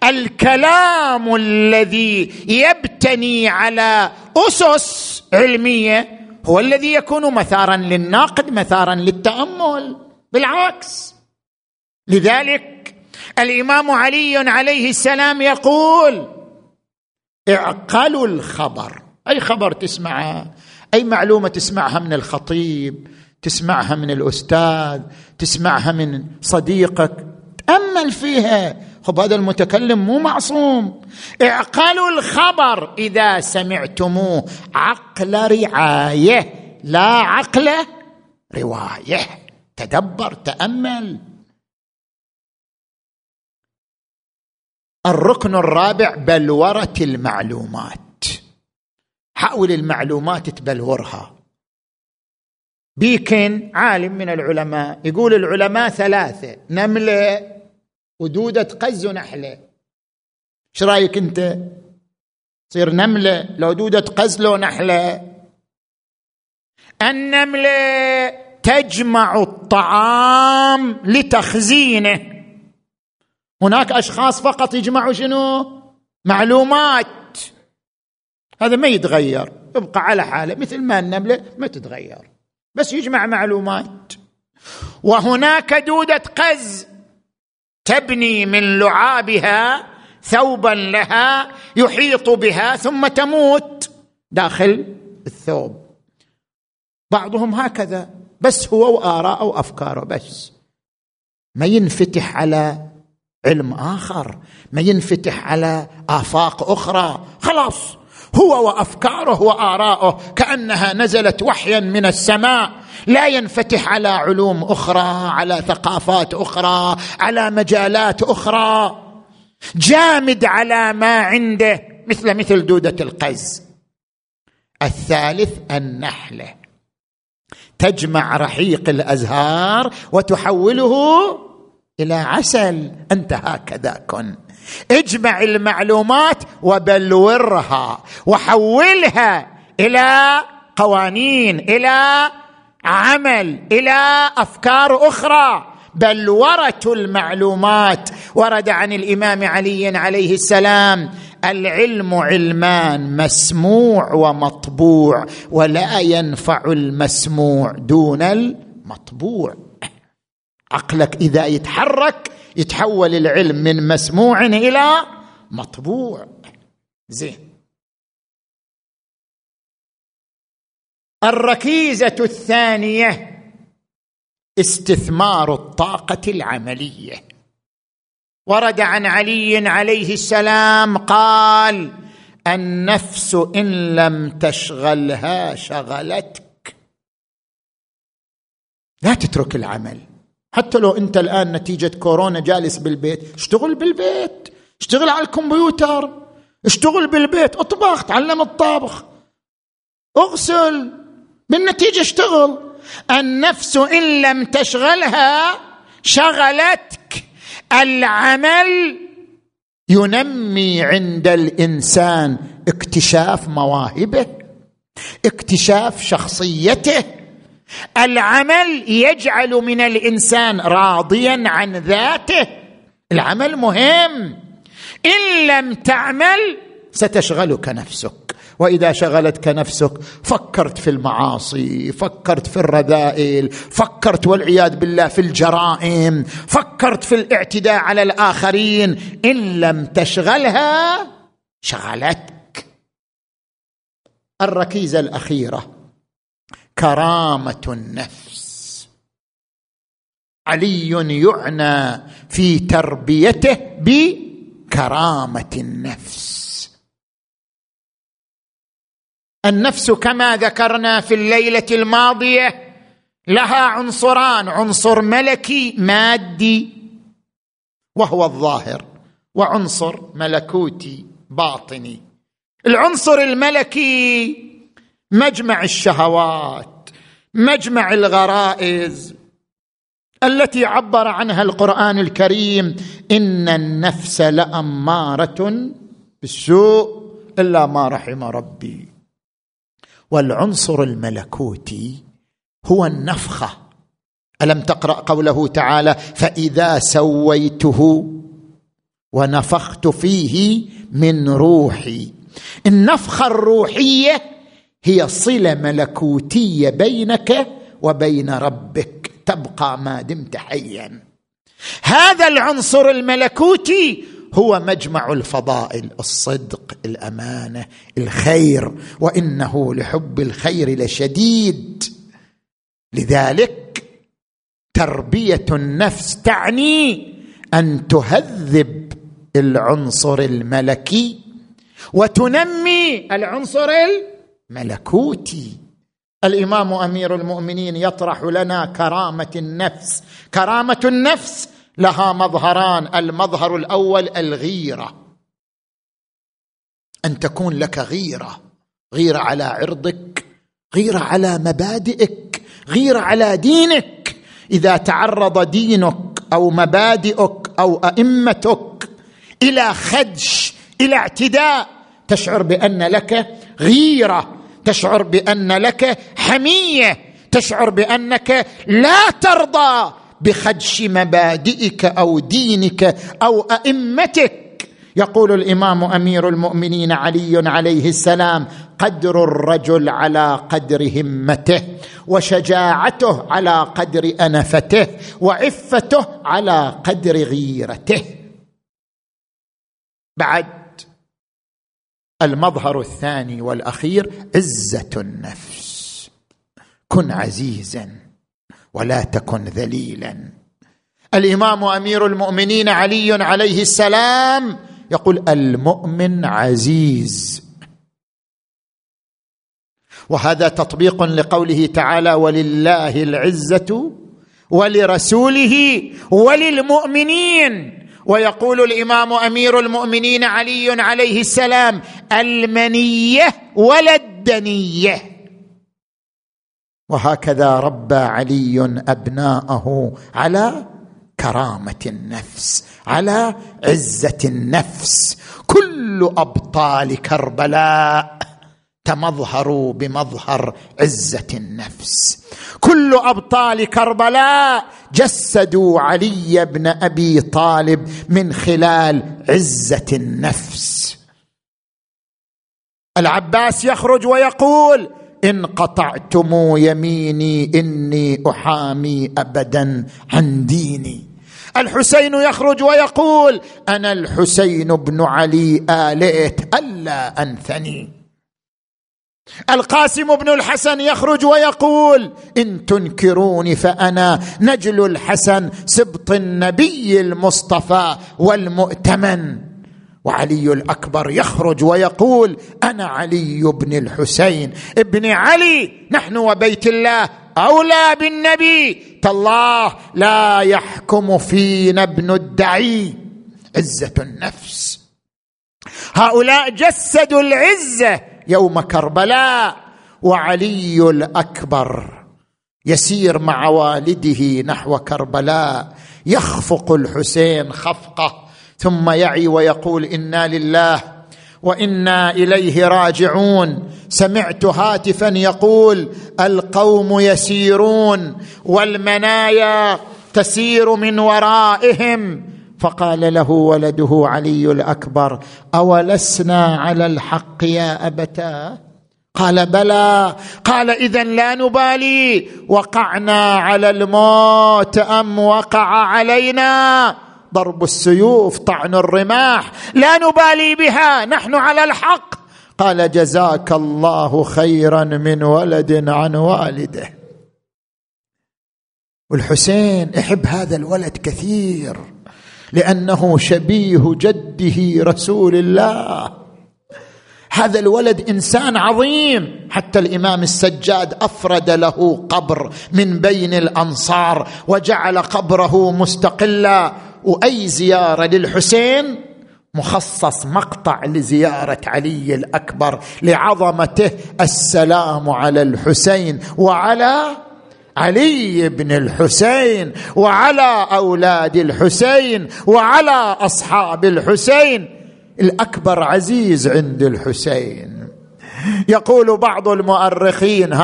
الكلام الذي يبتني على أسس علمية هو الذي يكون مثارا للناقد، مثارا للتأمل، بالعكس. لذلك الإمام علي عليه السلام يقول: اعقلوا الخبر. أي خبر تسمعها، أي معلومة تسمعها من الخطيب، تسمعها من الأستاذ، تسمعها من صديقك، تأمل فيها. خب هذا المتكلم مو معصوم. اعقلوا الخبر إذا سمعتموه عقل رعاية لا عقل رواية. تدبر، تأمل. الركن الرابع: بلورة المعلومات. حاول المعلومات تبلورها. بيكن عالم من العلماء يقول: العلماء ثلاثة، نملة ودودة قز ونحلة. ايش رايك انت؟ تصير نملة لو دودة قز لو نحلة. النملة تجمع الطعام لتخزينه. هناك أشخاص فقط يجمعوا شنو؟ معلومات. هذا ما يتغير، يبقى على حاله مثل ما النملة ما تتغير، بس يجمع معلومات. وهناك دودة قز تبني من لعابها ثوبا لها يحيط بها ثم تموت داخل الثوب. بعضهم هكذا بس، هو وآراءه وأفكاره بس، ما ينفتح على علم آخر، ما ينفتح على آفاق أخرى. خلاص هو وأفكاره وآراءه كأنها نزلت وحيا من السماء، لا ينفتح على علوم أخرى، على ثقافات أخرى، على مجالات أخرى. جامد على ما عنده مثل دودة القز. الثالث: النحلة. تجمع رحيق الأزهار وتحوله إلى عسل. أنت هكذا كن، اجمع المعلومات وبلورها وحولها إلى قوانين، إلى عمل إلى أفكار أخرى، بل ورثوا المعلومات. ورد عن الإمام علي عليه السلام: العلم علمان، مسموع ومطبوع، ولا ينفع المسموع دون المطبوع. عقلك إذا يتحرك يتحول العلم من مسموع إلى مطبوع. زين. الركيزة الثانية: استثمار الطاقة العملية. ورد عن علي عليه السلام قال: النفس إن لم تشغلها شغلتك. لا تترك العمل، حتى لو أنت الآن نتيجة كورونا جالس بالبيت، اشتغل بالبيت، اشتغل على الكمبيوتر، اشتغل بالبيت، اطبخ، تعلم الطبخ، اغسل، بالنتيجة اشتغل. النفس إن لم تشغلها شغلتك. العمل ينمي عند الإنسان اكتشاف مواهبه، اكتشاف شخصيته. العمل يجعل من الإنسان راضيا عن ذاته. العمل مهم. إن لم تعمل ستشغلك نفسك، وإذا شغلتك نفسك فكرت في المعاصي، فكرت في الرذائل، فكرت والعياذ بالله في الجرائم، فكرت في الاعتداء على الآخرين. إن لم تشغلها شغلتك. الركيزة الأخيرة: كرامة النفس. علي يعنى في تربيته بكرامة النفس. النفس كما ذكرنا في الليلة الماضية لها عنصران: عنصر ملكي مادي وهو الظاهر، وعنصر ملكوتي باطني. العنصر الملكي مجمع الشهوات، مجمع الغرائز التي عبر عنها القرآن الكريم: إن النفس لأمارة بالسوء إلا ما رحم ربي. والعنصر الملكوتي هو النفخة. ألم تقرأ قوله تعالى: فإذا سويته ونفخت فيه من روحي. النفخة الروحية هي صلة ملكوتية بينك وبين ربك، تبقى ما دمت حيا. هذا العنصر الملكوتي هو مجمع الفضائل: الصدق، الأمانة، الخير، وإنه لحب الخير لشديد. لذلك تربية النفس تعني أن تهذب العنصر الملكي وتنمي العنصر الملكوتي. الإمام أمير المؤمنين يطرح لنا كرامة النفس. كرامة النفس لها مظهران: المظهر الأول الغيرة، أن تكون لك غيرة، غيرة على عرضك، غيرة على مبادئك، غيرة على دينك. إذا تعرض دينك أو مبادئك أو أئمتك إلى خدش، إلى اعتداء، تشعر بأن لك غيرة، تشعر بأن لك حمية، تشعر بأنك لا ترضى بخدش مبادئك أو دينك أو أئمتك. يقول الإمام أمير المؤمنين علي عليه السلام: قدر الرجل على قدر همته، وشجاعته على قدر أنفته، وعفته على قدر غيرته. بعد المظهر الثاني والأخير: عزة النفس. كن عزيزا ولا تكن ذليلا. الإمام أمير المؤمنين علي عليه السلام يقول: المؤمن عزيز. وهذا تطبيق لقوله تعالى: ولله العزة ولرسوله وللمؤمنين. ويقول الإمام أمير المؤمنين علي عليه السلام: المنية ولا الدنية. وهكذا ربى علي أبناءه على كرامة النفس، على عزة النفس. كل أبطال كربلاء تمظهروا بمظهر عزة النفس. كل أبطال كربلاء جسدوا علي بن أبي طالب من خلال عزة النفس. العباس يخرج ويقول: إن قطعتم يميني إني أحامي أبدا عن ديني. الحسين يخرج ويقول: أنا الحسين بن علي آلئت ألا أنثني. القاسم بن الحسن يخرج ويقول: إن تنكروني فأنا نجل الحسن سبط النبي المصطفى والمؤتمن. وعلي الأكبر يخرج ويقول: أنا علي بن الحسين ابن علي، نحن وبيت الله أولى بالنبي، تالله لا يحكم فينا ابن الدعي. عزة النفس. هؤلاء جسدوا العزة يوم كربلاء. وعلي الأكبر يسير مع والده نحو كربلاء، يخفق الحسين خفقه ثم يعي ويقول: إنا لله وإنا إليه راجعون. سمعت هاتفا يقول: القوم يسيرون والمنايا تسير من ورائهم. فقال له ولده علي الأكبر: أولسنا على الحق يا أبتاه؟ قال: بلى. قال: إذن لا نبالي، وقعنا على الموت أم وقع علينا؟ ضرب السيوف، طعن الرماح، لا نبالي بها، نحن على الحق. قال: جزاك الله خيرا من ولد عن والده. والحسين يحب هذا الولد كثير لأنه شبيه جده رسول الله. هذا الولد إنسان عظيم، حتى الإمام السجاد أفرد له قبر من بين الأنصار وجعل قبره مستقلا. وأي زيارة للحسين مخصص مقطع لزيارة علي الأكبر لعظمته: السلام على الحسين وعلى علي بن الحسين وعلى أولاد الحسين وعلى أصحاب الحسين. الأكبر عزيز عند الحسين. يقول بعض المؤرخين: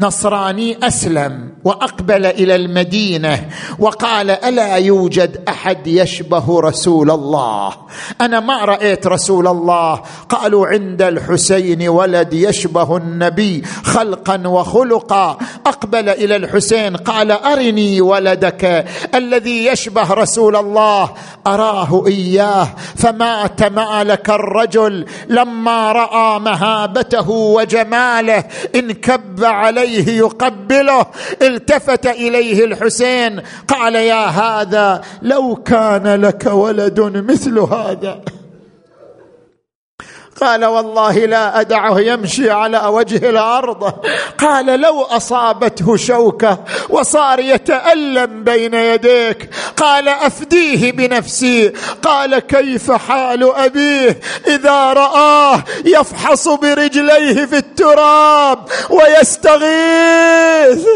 نصراني أسلم وأقبل إلى المدينة وقال: ألا يوجد أحد يشبه رسول الله؟ أنا ما رأيت رسول الله. قالوا: عند الحسين ولد يشبه النبي خلقا وخلقا. أقبل إلى الحسين قال: أرني ولدك الذي يشبه رسول الله. أراه إياه فما تمالك الرجل لما رأى مهابته وجماله، انكب عليه يقبله. التفت إليه الحسين قال: يا هذا لو كان لك ولد مثل هذا. قال: والله لا أدعه يمشي على وجه الأرض. قال: لو أصابته شوكة وصار يتألم بين يديك. قال: أفديه بنفسي. قال: كيف حال أبيه إذا رآه يفحص برجليه في التراب ويستغيث؟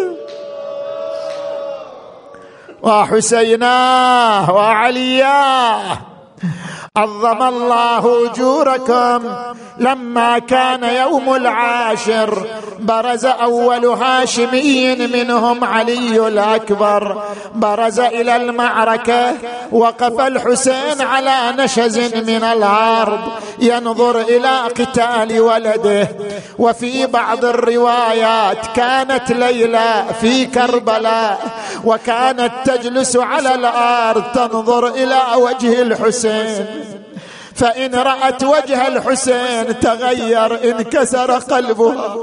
وحسيناه وعلياه عظم الله أجوركم. لما كان يوم العاشر برز أول هاشمي منهم علي الأكبر، برز إلى المعركة. وقف الحسين على نشز من العرب ينظر إلى قتال ولده. وفي بعض الروايات كانت ليلى في كربلاء وكانت تجلس على الأرض تنظر إلى وجه الحسين، فإن رأت وجه الحسين تغير انكسر قلبها،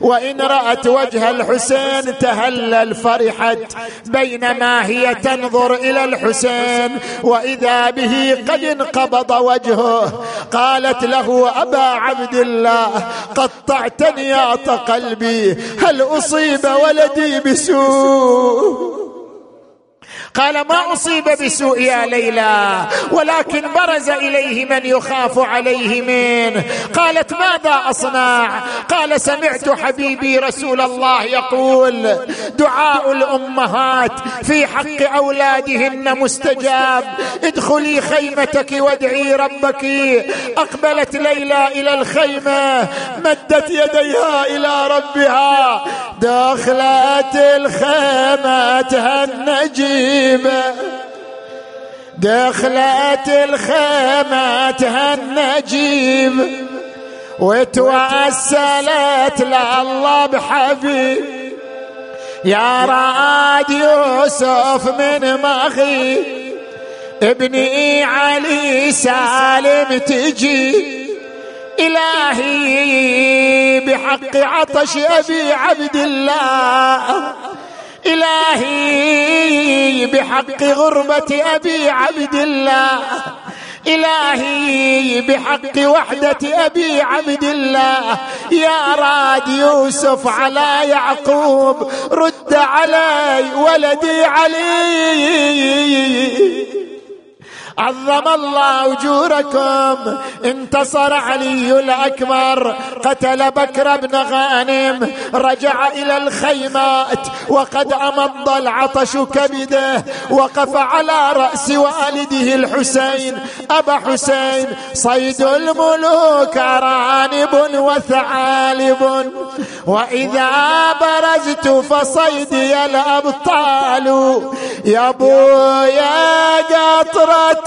وإن رأت وجه الحسين تهلل فرحت، بينما هي تنظر إلى الحسين وإذا به قد انقبض وجهه. قالت له: أبا عبد الله، قطعتني أعطى قلبي، هل أصيب ولدي بسوء؟ قال: ما أصيب بسوء يا ليلى، ولكن برز إليه من يخاف عليه منه. قالت: ماذا أصنع؟ قال: سمعت حبيبي رسول الله يقول: دعاء الأمهات في حق أولادهن مستجاب، ادخلي خيمتك وادعي ربك. أقبلت ليلى إلى الخيمة، مدت يديها إلى ربها، دخلت الخيمة النجيبة، دخلت الخيمة النجيبة، وتوسلت لله بحبيب، يا راد يوسف من مغيب، ابني علي سالم تجي، إلهي بحق عطش أبي عبد الله، إلهي بحق غربة أبي عبد الله، إلهي بحق وحدة أبي عبد الله، يا راد يوسف على يعقوب، رد علي ولدي علي. عظم الله أجوركم. انتصر علي الأكبر، قتل بكر بن غانم، رجع إلى الخيمات وقد أمض العطش كبده، وقف على رأس والده الحسين، أبا حسين، صيد الملوك رانب وثعالب، وإذا برزت فصيدي الأبطال، يا بويا قطرة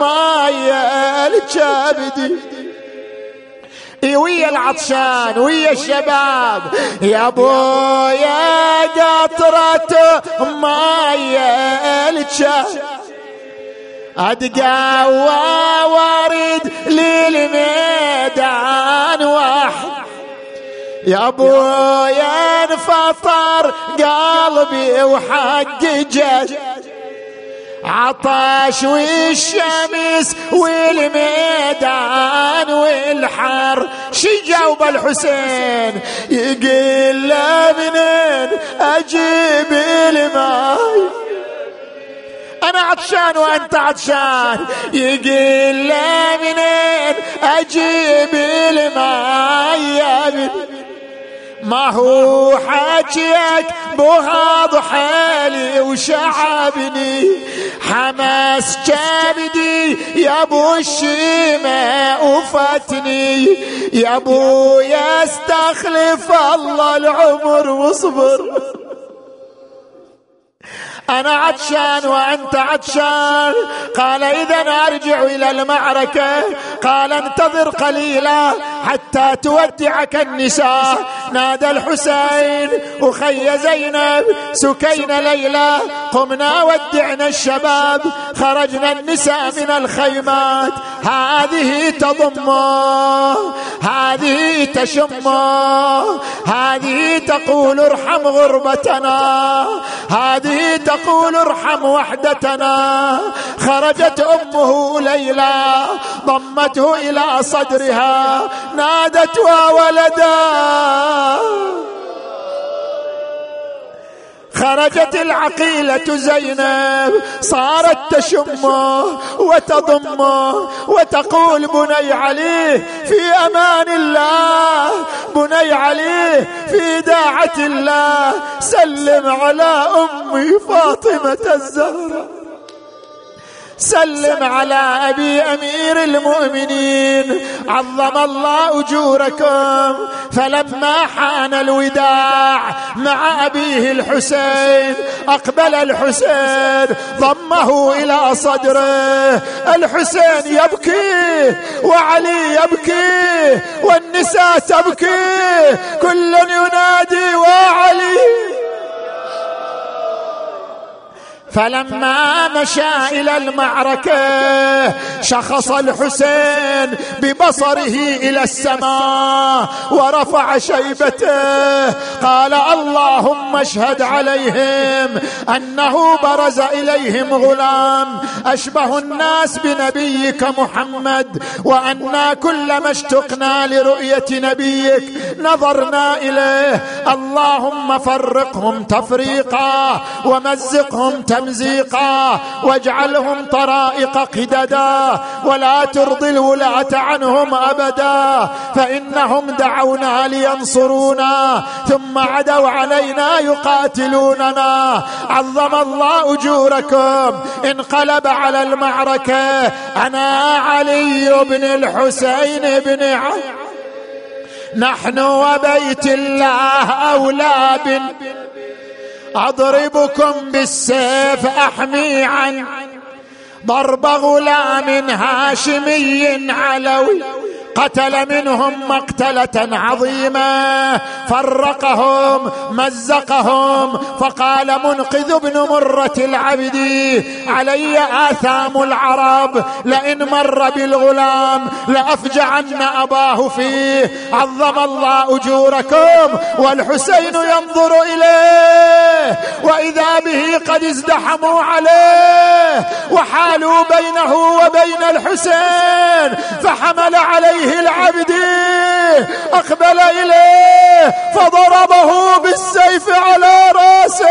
مايا الكبد، ويا العطشان ويا الشباب، يا بويا قطرة مايا الكبد، أدقى وارد للميدان واحد، يا بويا انفطر قلبي وحق جد، عطش والشمس والميدان والحر، شي جاوب الحسين يقل له منين أجيب الماي، أنا عطشان وأنت عطشان، يقل له منين أجيب الماي يا بني، ما هو حاجيك بهاض حالي وشعبني، حماس كبدي يا ابو الشيمة وفاتني، يا ابو يستخلف الله العمر واصبر، أنا عطشان وأنت عطشان. قال: إذن أرجع إلى المعركة. قال: انتظر قليلا حتى تودعك النساء. نادى الحسين: أخي زينب، سكينا ليلى، قمنا ودعنا الشباب، خرجنا النساء من الخيمات، هذه تضمه، هذه تشمه، هذه تقول ارحم غربتنا، هذه تقول ارحم وحدتنا. خرجت أمه ليلى، ضمته إلى صدرها، نادت: وولدا. خرجت العقيلة زينب، صارت تشمه وتضمه وتقول: بني علي في أمان الله، بني علي في داعة الله، سلم على أمي فاطمة الزهراء، سلم على أبي أمير المؤمنين. عظم الله أجوركم. فلما حان الوداع مع أبيه الحسين، أقبل الحسين، ضمه إلى صدره، الحسين يبكي وعلي يبكي والنساء تبكي، كل ينادي: وعلي. فلما مشى إلى المعركة، شخص الحسين ببصره إلى السماء ورفع شيبته، قال: اللهم اشهد عليهم أنه برز إليهم غلام أشبه الناس بنبيك محمد، وأنا كلما اشتقنا لرؤية نبيك نظرنا إليه، اللهم فرقهم تفريقا ومزقهم تفريقا تمزيقا واجعلهم طرائق قددا ولا ترضي الولاة عنهم أبدا فإنهم دعونا لينصرونا ثم عدوا علينا يقاتلوننا. عظم الله أجوركم. انقلب على المعركة أنا علي بن الحسين بن علي نحن وبيت الله أولى بن أضربكم بالسيف أحمي عن ضرب غلام هاشمي علوي قتل منهم مقتلة عظيمة فرقهم مزقهم فقال منقذ بن مرة العبد علي آثام العرب لئن مر بالغلام لأفجعن أباه فيه. عظم الله أجوركم. والحسين ينظر إليه وإذا به قد ازدحموا عليه وحالوا بينه وبين الحسين فحمل عليه العبد أقبل إليه فضربه بالسيف على رأسه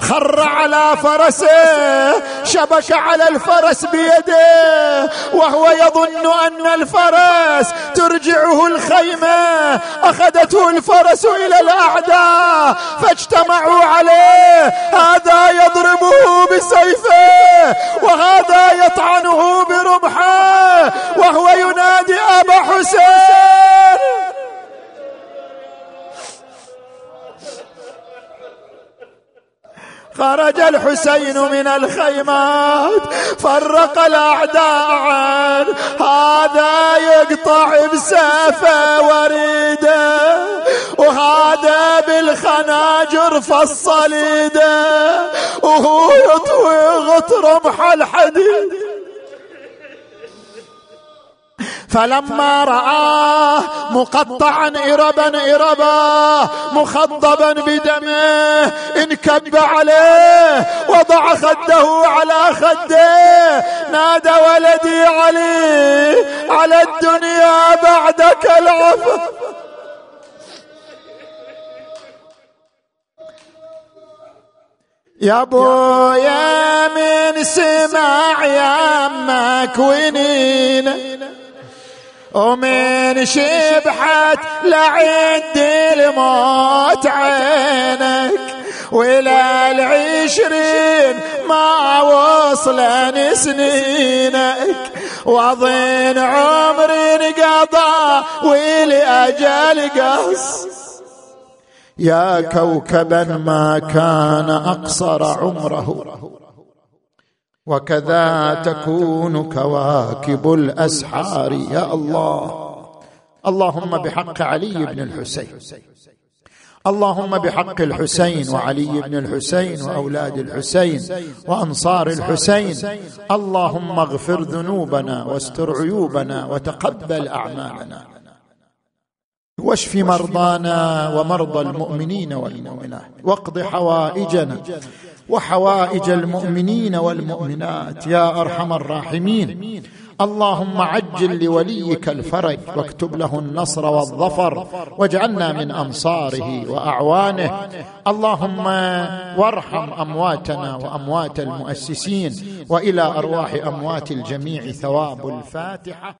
خر على فرسه شبك على الفرس بيده وهو يظن أن الفرس ترجعه الخيمة. أخذته الفرس إلى الأعداء فاجتمعوا عليه هذا يضربه بسيفه وهذا يطعنه برمحه وهو ينادي أبا حسين. خرج الحسين من الخيمات فرق الأعداء عن هذا يقطع بسيفه وريده وهذا بالخناجر فالصليده وهو يطوي غطر محل حديد. فلما رآه مقطعا إربا مخضبا بدمه انكب عليه وضع خده على خده نادى ولدي علي على الدنيا بعدك العفو. يا بويا من سمع يمك ونين ومن شبحت لعد الموت عينك ولا العشرين ما وصلن سنينك وظن عمر قضى ولأجل قص يا كوكبا ما كان أقصر عمره وكذا تكون كواكب الأسحار. يا الله اللهم بحق علي بن الحسين اللهم بحق الحسين وعلي بن الحسين وأولاد الحسين وأنصار الحسين اللهم اغفر ذنوبنا واستر عيوبنا وتقبل أعمالنا واشف مرضانا ومرضى المؤمنين والمؤمنات واقض حوائجنا وحوائج المؤمنين والمؤمنات يا أرحم الراحمين. اللهم عجل لوليك الفرج واكتب له النصر والظفر واجعلنا من أنصاره وأعوانه. اللهم وارحم أمواتنا وأموات المؤسسين وإلى أرواح أموات الجميع ثواب الفاتحة.